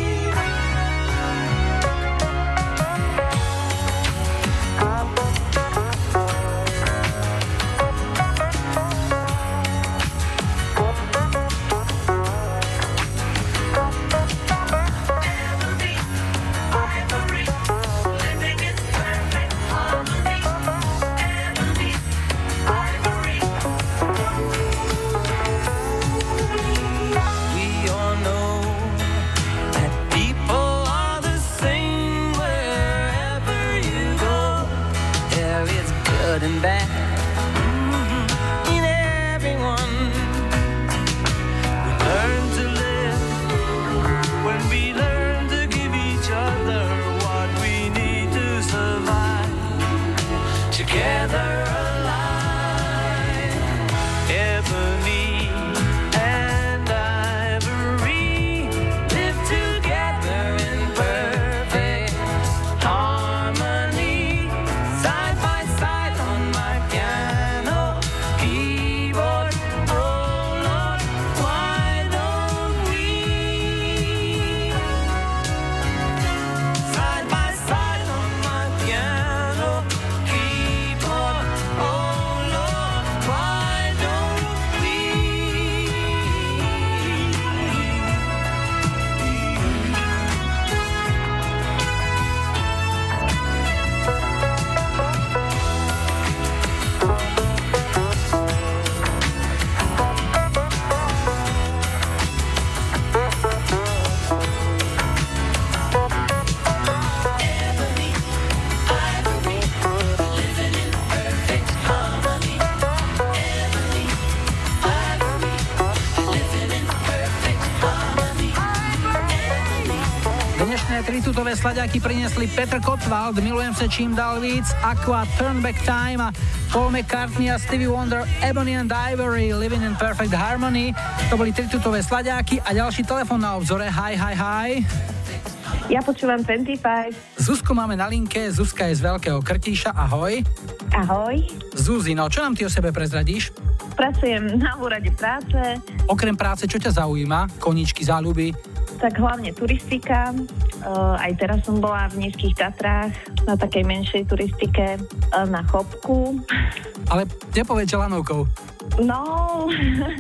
all know that people are the same wherever you go. There is good and bad in everyone. We learn to live when we learn to give each other what we need to survive. Together alive, ebony and ivory live together in perfect harmony, side by side on my piano keyboard. Oh Lord, why don't we? Side by side on my piano keyboard. Oh Lord, why don't we? Dnešné tritutové slaďáky priniesli Petr Kottwald, Milujem se čím dál víc, Aqua, Turn Back Time, a Paul McCartney a Stevie Wonder, Ebony and Ivory, Living in Perfect Harmony. To boli tritutové slaďáky a ďalší telefon na obzore. Hi, hi, hi. Ja počúvam dvadsaťpäť. Zuzku máme na linke, Zuzka je z Veľkého Krtíša, ahoj. Ahoj, Zuzino, čo nám ty o sebe prezradíš? pracujem na úrade práce, Okrem práce, čo ťa zaujíma? Koníčky, záľuby? tak hlavne turistika. Uh, aj teraz som bola v Nízkych Tatrách na takej menšej turistike uh, na Chopku. Ale nepovedz, že lanovkou. No,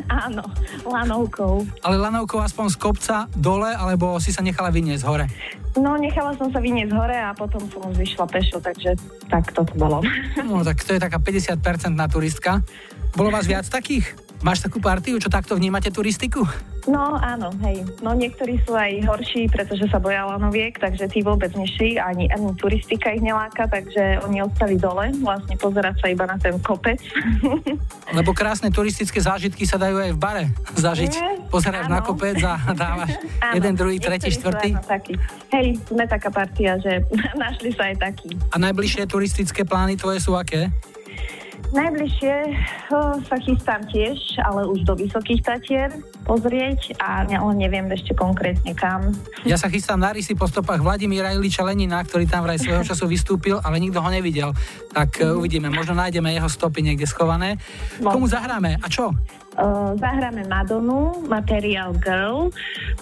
áno, lanovkou. Ale lanovkou aspoň z kopca dole, alebo si sa nechala vyniesť hore? No, nechala som sa vyniesť hore a potom som už vyšla pešo, takže tak to bolo. No, tak to je taká päťdesiatpercentná turistka. Bolo vás viac takých? Máš takú partiu, čo takto vnímate turistiku? No áno, hej. No niektorí sú aj horší, pretože sa boja lanoviek, takže tí vôbec nešli, ani, ani turistika ich neláka, takže oni ostali dole, vlastne pozerať sa iba na ten kopec. Lebo krásne turistické zážitky sa dajú aj v bare zažiť. Pozeráš na kopec a dávaš jeden, druhý, tretí, štvrtý. Hej, sme taká partia, že našli sa aj takí. A najbližšie turistické plány tvoje sú aké? Najbližšie oh, sa chystám tiež, ale už do Vysokých Tatier pozrieť a ne, ale neviem ešte konkrétne kam. Ja sa chystám na rysy po stopách Vladimíra Iliča Lenina, ktorý tam vraj svojho času vystúpil, ale nikto ho nevidel. Tak mm. uvidíme, možno nájdeme jeho stopy niekde schované. Komu zahráme a čo? Uh, zahráme Madonu, Material Girl,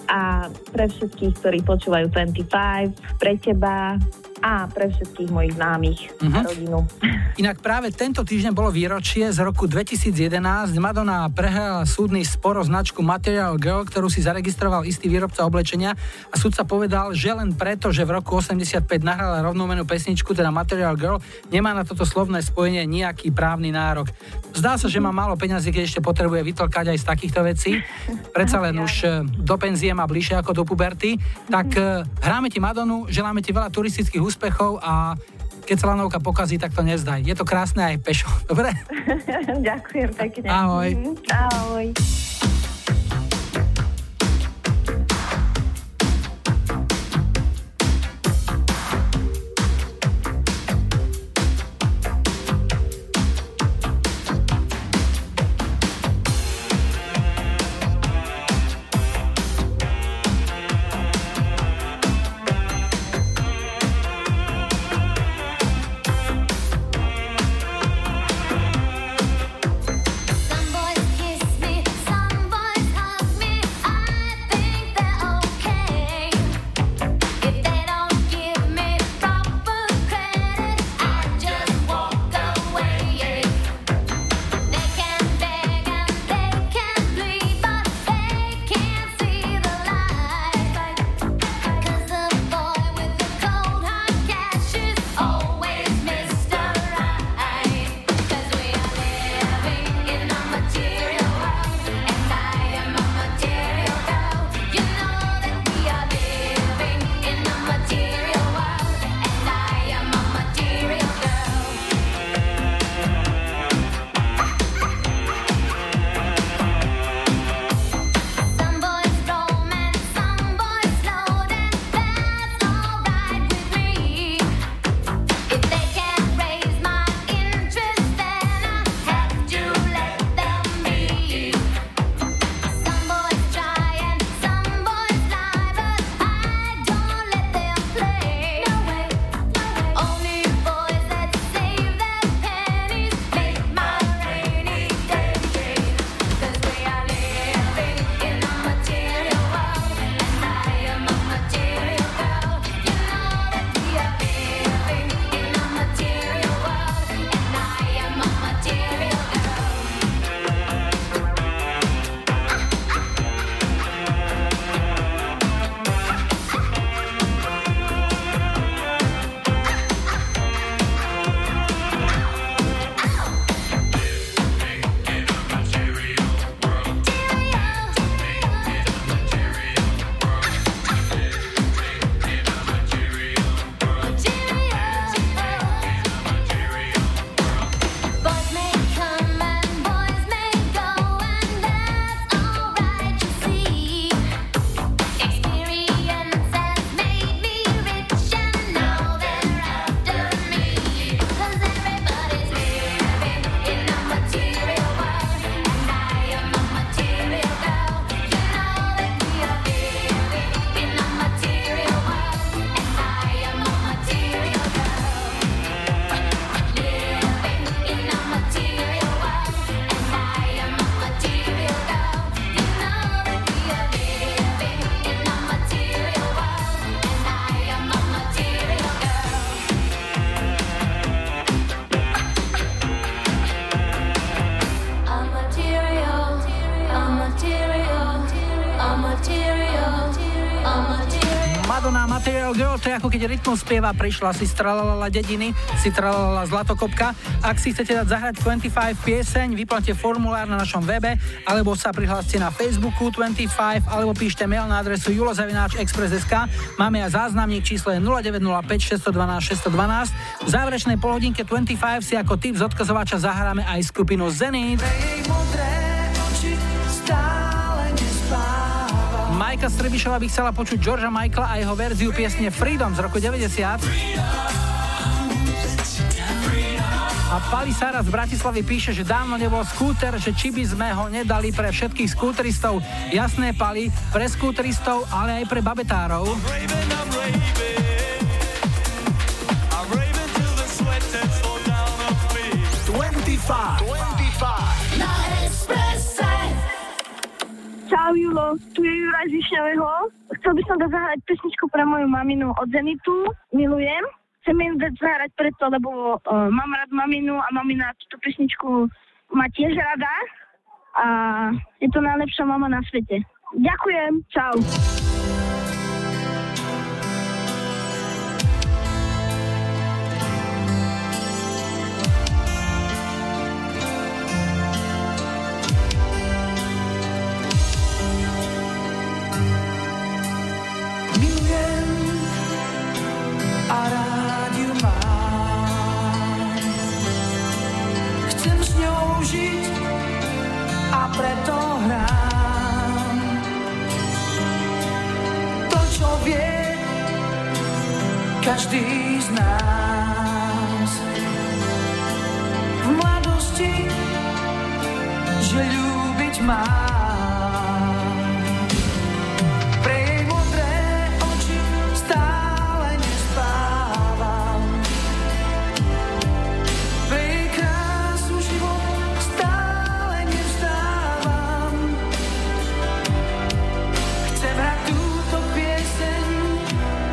a pre všetkých, ktorí počúvajú dvadsaťpäť, pre teba a pre všetkých mojich známych uh-huh. a rodinu. Inak práve tento týždeň bolo výročie z roku dvetisícjedenásť. Madonna prehrala súdny spor o značku Material Girl, ktorú si zaregistroval istý výrobca oblečenia a súdca povedal, že len preto, že v roku osemdesiatpäť nahrala rovnomennú pesničku, teda Material Girl, nemá na toto slovné spojenie nejaký právny nárok. Zdá sa, že má málo peňazí, keď ešte potrebuje vytlkať aj z takýchto vecí. Predsa len už do penzie má bližšie ako do puberty. Tak hráme ti Madonu, želáme ti veľa turistických úspechov a keď sa lanovka pokazí, tak to nezdaj. Je to krásne aj pešo, dobre? Ďakujem pekne. Ahoj. Ahoj. Ako keď rytmus spieva, prišla si stralala dediny, si tralala zlatokopka. Ak si chcete dať zahrať dvadsaťpäť pieseň, vyplňte formulár na našom webe, alebo sa prihláste na Facebooku dvadsaťpäť, alebo píšte mail na adresu julo zavináč express bodka es ká. Máme aj záznamník, číslo je nula deväť nula päť šesť jedna dva šesť jedna dva. V záverečnej polhodinke dvadsaťpäť si ako tip z odkazovača zahráme aj skupinu Zenit. Majka Strebišová by chcela počuť Georgea Michaela a jeho verziu piesne Freedom z roku deväťdesiat. A Pali Sára z Bratislavy píše, že dávno nebol skúter, že či by sme ho nedali pre všetkých skúteristov. Jasné, Pali, pre skúteristov, ale aj pre babetárov. dvadsaťpäť Čau Julo, tu je Juraj z Višňového. Chcel by som dať zahrať pesničku pre moju maminu od Zenitu, milujem. Chcem ju dať zahrať preto, lebo uh, mám rád maminu a mamina túto pesničku má tiež rada. A je to najlepšia mama na svete. Ďakujem, čau. Každý z nás v mladosti, že ľúbiť má. Pre jej modré oči stále nespávam, pre jej krásu život stále nevzdávam. Chcem hrať túto pieseň aj stokrát.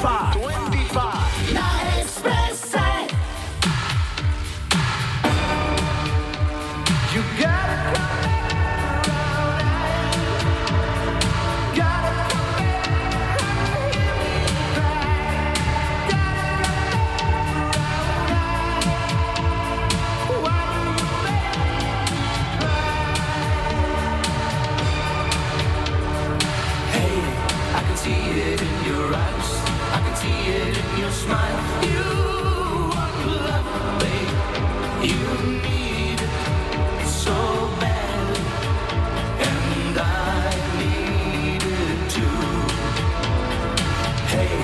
dvadsaťpäť na Expresse. You gotta come back around. Gotta come back around. Hear me cry. Gotta come back around. Why do you make me cry? Hey, I can see it in your eyes. I can see it in your smile. You want love, babe. You need it so badly, and I need it too. Hey,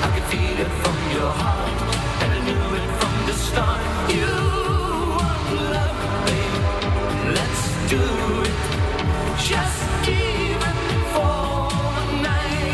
I can feel it from your heart, and I knew it from the start. You want love, babe. Let's do it. Just give it for the night.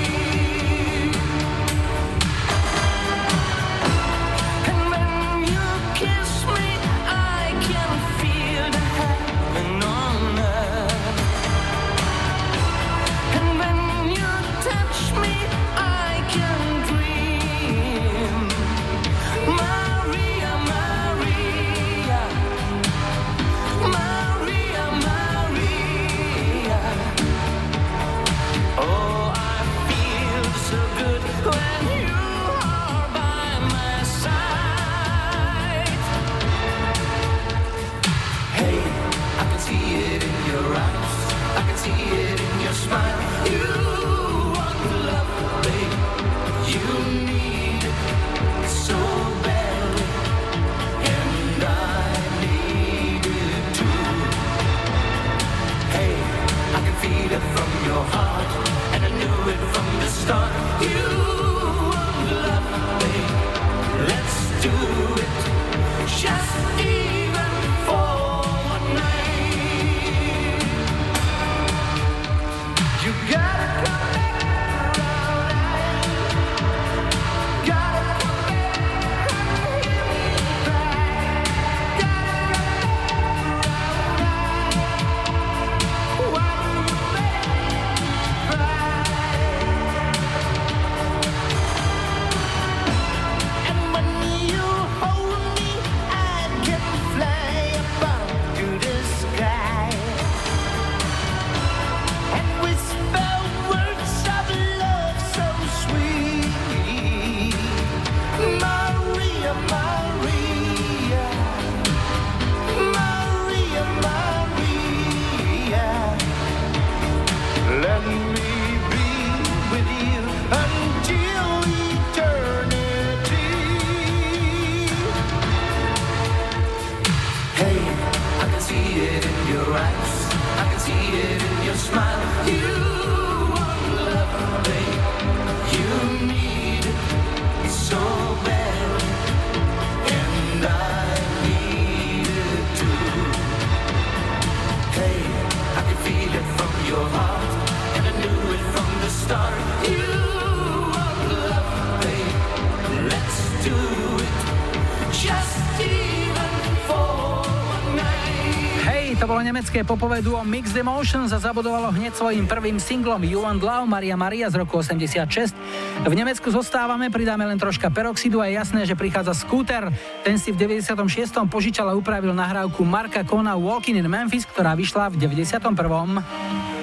Nemecké popové duo Mixed Emotions zabodovalo hneď svojím prvým singlom You and Love Maria Maria z roku osemdesiatšesť. V Nemecku zostávame, pridáme len troška peroxidu a je jasné, že prichádza Scooter. Ten si v deväťdesiatom šiestom požičal a upravil nahrávku Marka Kona Walking in Memphis, ktorá vyšla v deväťdesiatom prvom.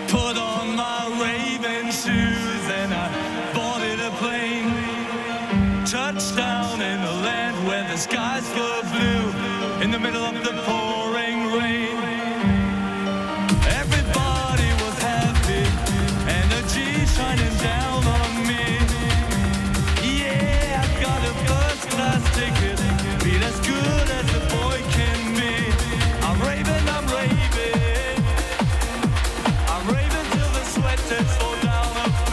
Put on my Raven shoes and I boarded a plane. Touchdown in the land where the skies were blue in the middle of the pouring rain. Shining down on me. Yeah, I got a first class ticket. Be as good as a boy can be. I'm raving, I'm raving. I'm raving till the sweat falls down on me.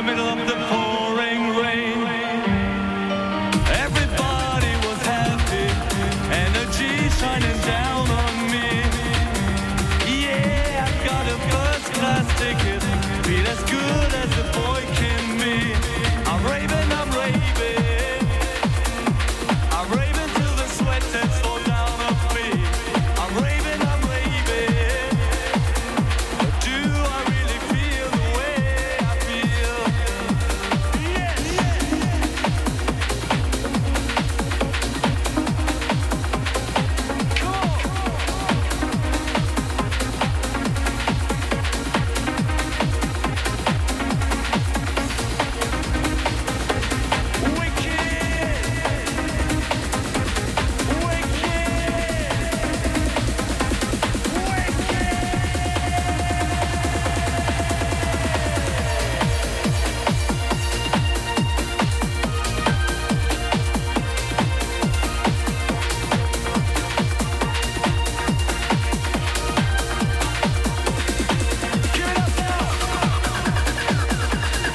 the middle of the pouring rain. Everybody was happy, energy shining down on me. Yeah, I got a first class ticket, feel as good as a boy can be. I'm raving, I'm raving, I'm raving till the sweat sets fall down on me. I'm raving, I'm raving, but do I really feel the way I feel? Yeah, yeah. Cool. Wicked, wicked, wicked.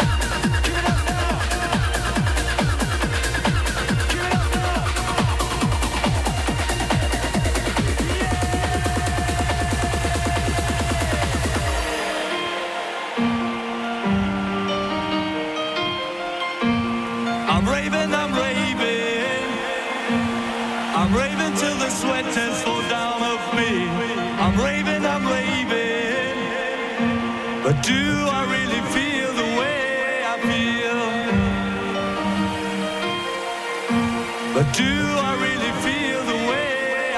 I'm raving, I'm raving, I'm raving till the sweat has fall down off me. I'm raving, I'm raving, but do I really feel the way I feel? But do I really feel the way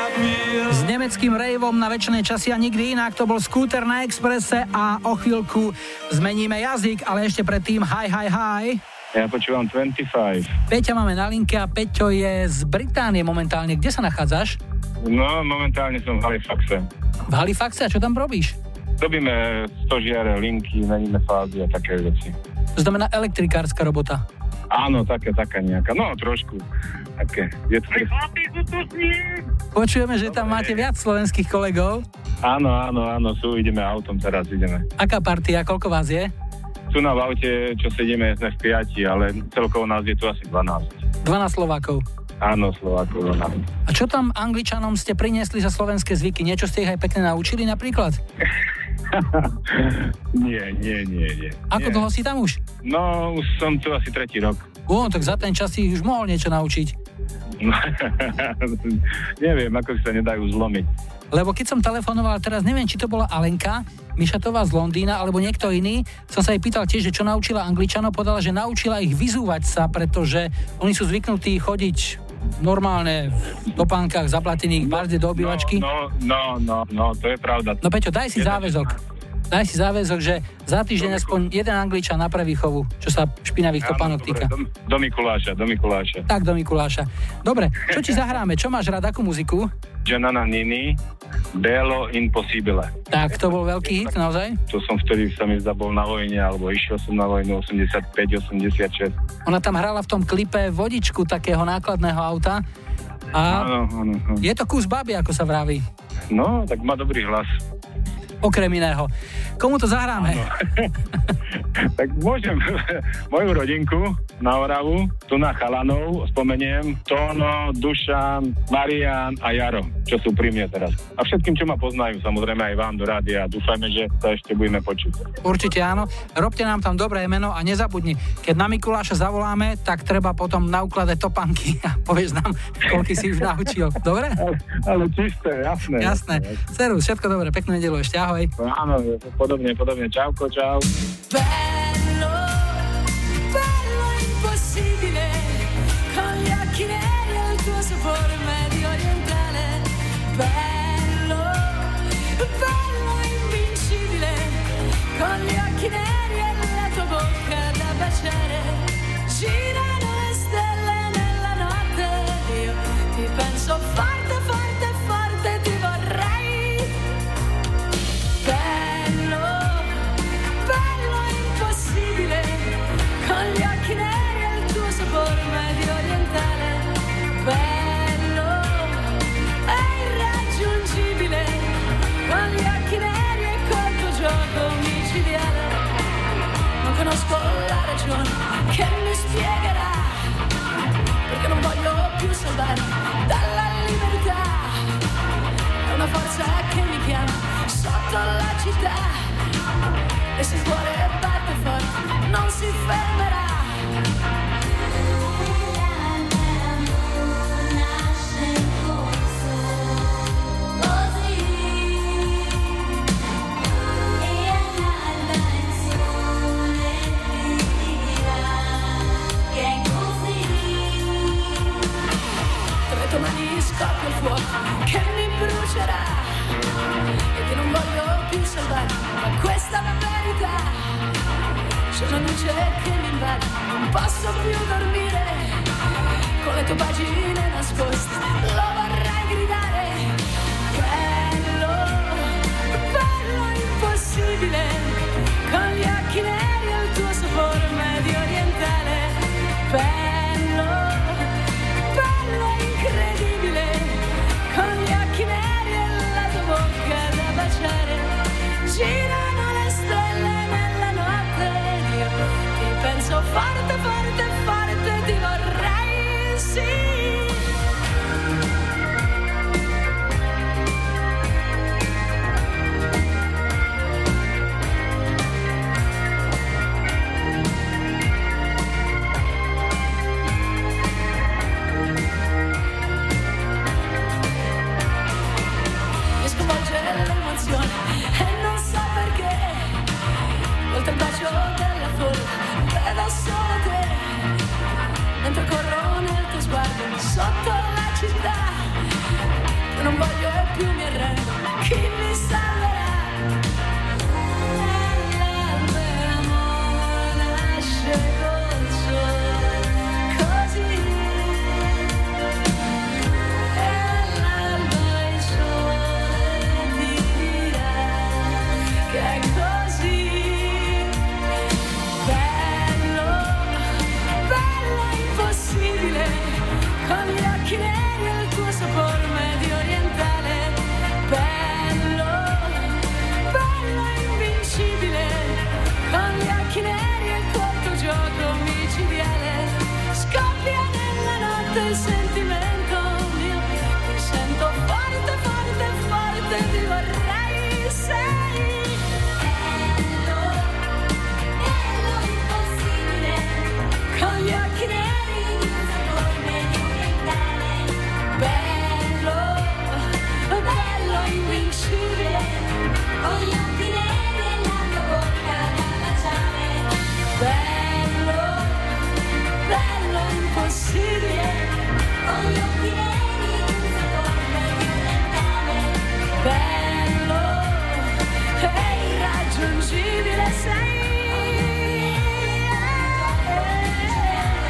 I feel? S nemeckým raveom na večné časy a nikdy inak, to bol Skúter na Expresse a o chvíľku zmeníme jazyk, ale ešte predtým hi, hi, hi. Ja počúvam dvadsaťpäť. Peťa máme na linke a Peťo je z Británie momentálne. Kde sa nachádzaš? No, momentálne som v Halifaxe. V Halifaxe? A čo tam robíš? Robíme stožiare, linky, meníme fázy a také veci. To znamená elektrikárska robota? Áno, taká, taká nejaká. No, trošku. Také. Je to... Počujeme, že tam máte viac slovenských kolegov. Áno, áno, áno, sú, ideme autom, teraz ideme. Aká partia, koľko vás je? Tu na aute, čo sedíme, sme v piati, ale celkovo nás je tu asi dvanásť. dvanásť Slovákov? Áno, Slovákov. dvanásť. A čo tam Angličanom ste priniesli za slovenské zvyky? Niečo ste ich aj pekne naučili napríklad? nie, nie, nie, nie. Ako nie. Dlho si tam už? No, už som tu asi tretí rok. Ó, tak za ten čas si už mohol niečo naučiť. Neviem, ako si sa nedajú zlomiť. Lebo keď som telefonoval, teraz neviem, či to bola Alenka Mišatová z Londýna alebo niekto iný, som sa jej pýtal tiež, že čo naučila Angličanov, povedala, že naučila ich vyzúvať sa, pretože oni sú zvyknutí chodiť normálne v topánkach zaplatených, barde do obývačky. No, no, no, no, to je pravda. No Peťo, daj si záväzok. Daj si záväzok, že za týždeň aspoň jeden Angličan na pre výchovu, čo sa špinavých topánok týka. Do, do Mikuláša, do Mikuláša. Tak, do Mikuláša. Dobre, čo ti zahráme? Čo máš rád, akú muziku? Gianna Nannini, Bello Impossibile. Tak, to bol veľký hit, naozaj? To som vtedy, sa mi zdá, bol na vojne, alebo išiel som na vojnu, osemdesiatpäť osemdesiatšesť. Ona tam hrála v tom klipe vodičku takého nákladného auta. A áno, áno, áno. Je to kus baby, ako sa vraví. No, tak má dobrý hlas. Okrem iného. Komu to zahráme? Tak môžem moju rodinku na Oravu, tu na chalanov, spomeniem Tóno, Dušan, Marian a Jaro, čo sú pri mne teraz. A všetkým, čo ma poznajú, samozrejme aj vám do rádia. Dúfajme, že sa ešte budeme počuť. Určite áno. Robte nám tam dobré meno a nezabudni, keď na Mikuláša zavoláme, tak treba potom naukladať topánky a povieš nám, koľko si už naučil. Dobre? Ale čisté, jasné. Jasné. Servus, všetko dobre, peknú nedelu ešte. Ahoj. Áno, podobne, podobne. Čauko, čau. Bello, bello impossibile, con gli occhi neri e il tuo sapore medio orientale. Bello, bello invincibile, con gli occhi neri e la tua bocca da baciare. Girano le stelle nella notte, io ti penso forte, forte, forte, ti vorrei. Bello, bello impossibile, con gli occhi neri e il tuo sapore medio orientale. Bello, è irraggiungibile, con gli occhi neri e col tuo gioco micidiale. Non conosco la ragione. canción que me espiegará, perché non voglio più salvare dalla libertà. È una forza che mi chiama sotto la città, e se il cuore batte forte non si fermerà. Scoppia il fuoco che mi brucerà, e che non voglio più salvare, ma questa è la verità. C'è una luce che mi invade, non posso più dormire, con le tue pagine nascoste lo vorrei gridare. Bello, bello impossibile, con gli occhi neri e il tuo sapore medio orientale. Bello, con gli occhi neri e la tua bocca da baciare. Girano le stelle nella notte, io ti penso forte, forte, forte, ti vorrei, sì. E non so perché, oltre il bacio della folla vedo solo te, mentre corro nel tuo sguardo sotto la città. Io non voglio più, mi arrendo, chi mi salverà? L'amore nasce col sole, così. Con gli occhi neri e il tuo sapore medio orientale. Bello, bello invincibile, con gli occhi neri e il tuo gioco micidiale. Scoppia nella notte il sentimento mio, mi sento forte, forte, forte, ti vorrei, sei. Bello, bello impossibile, con gli occhi neri. Invincibile, con gli occhi neri e la tua bocca da baciare. Bello, bello impossibile, con gli occhi neri e un sapore di orientale. Bello, è irraggiungibile, sei.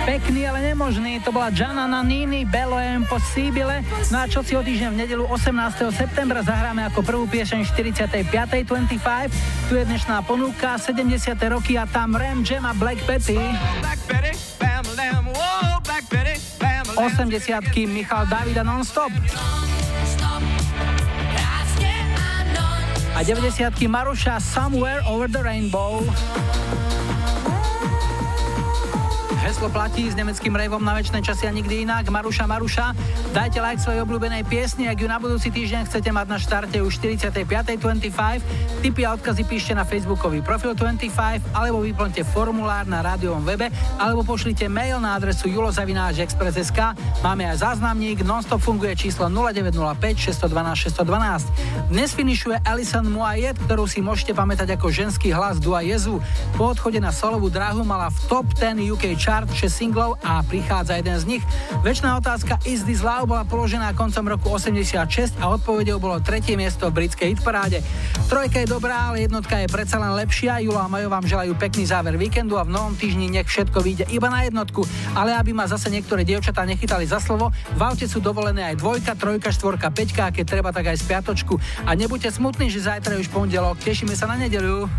Pekný, ale nemožný, to bola Gianna Nannini, Bello è impossibile. No a čo si o týždeň v nedeľu osemnásteho septembra zahráme ako prvú pieseň štyridsiatej piatej dvadsaťpäť. Tu je dnešná ponuka, sedemdesiate roky a tam Ram Jam a Black Betty. osemdesiatky Michal Davida Non-Stop. A deväťdesiatky Maruša Somewhere Over the Rainbow. Heslo platí s nemeckým raveom na večné časy a nikdy inak. Maruša, Maruša, dajte like svojej obľúbenej piesni, ak ju na budúci týždeň chcete mať na štarte už štyridsiatej piatej dvadsaťpäť. Tipy a odkazy píšte na facebookový profil dvadsaťpäť, alebo vyplňte formulár na rádiovom webe, alebo pošlite mail na adresu julo zavináč express bodka es ká. Máme aj záznamník, non-stop funguje číslo nula deväť nula päť šesť jedna dva šesť jedna dva. Dnes finišuje Alison Moyet, ktorú si môžete pamätať ako ženský hlas Dua Jezu. Po odchode na solovú dráhu mala v top desať ú ká chart šesť singlov a prichádza jeden z nich. Večná otázka Is This Love bola položená koncom roku osemdesiatšesť a odpovedou bolo tretie miesto v britskej hitparáde. Trojka je dobrá, ale jednotka je predsa len lepšia. Julo a Majo vám želajú pekný záver víkendu a v novom týždni nech všetko vyjde iba na jednotku. Ale aby ma zase niektoré dievčatá nechytali za slovo, v aute sú dovolené aj dvojka, trojka, štvorka, peťka a keď treba, tak aj spiatočku. A nebuďte smutní, že zajtra je už pondelok. Tešíme sa na nedeľu.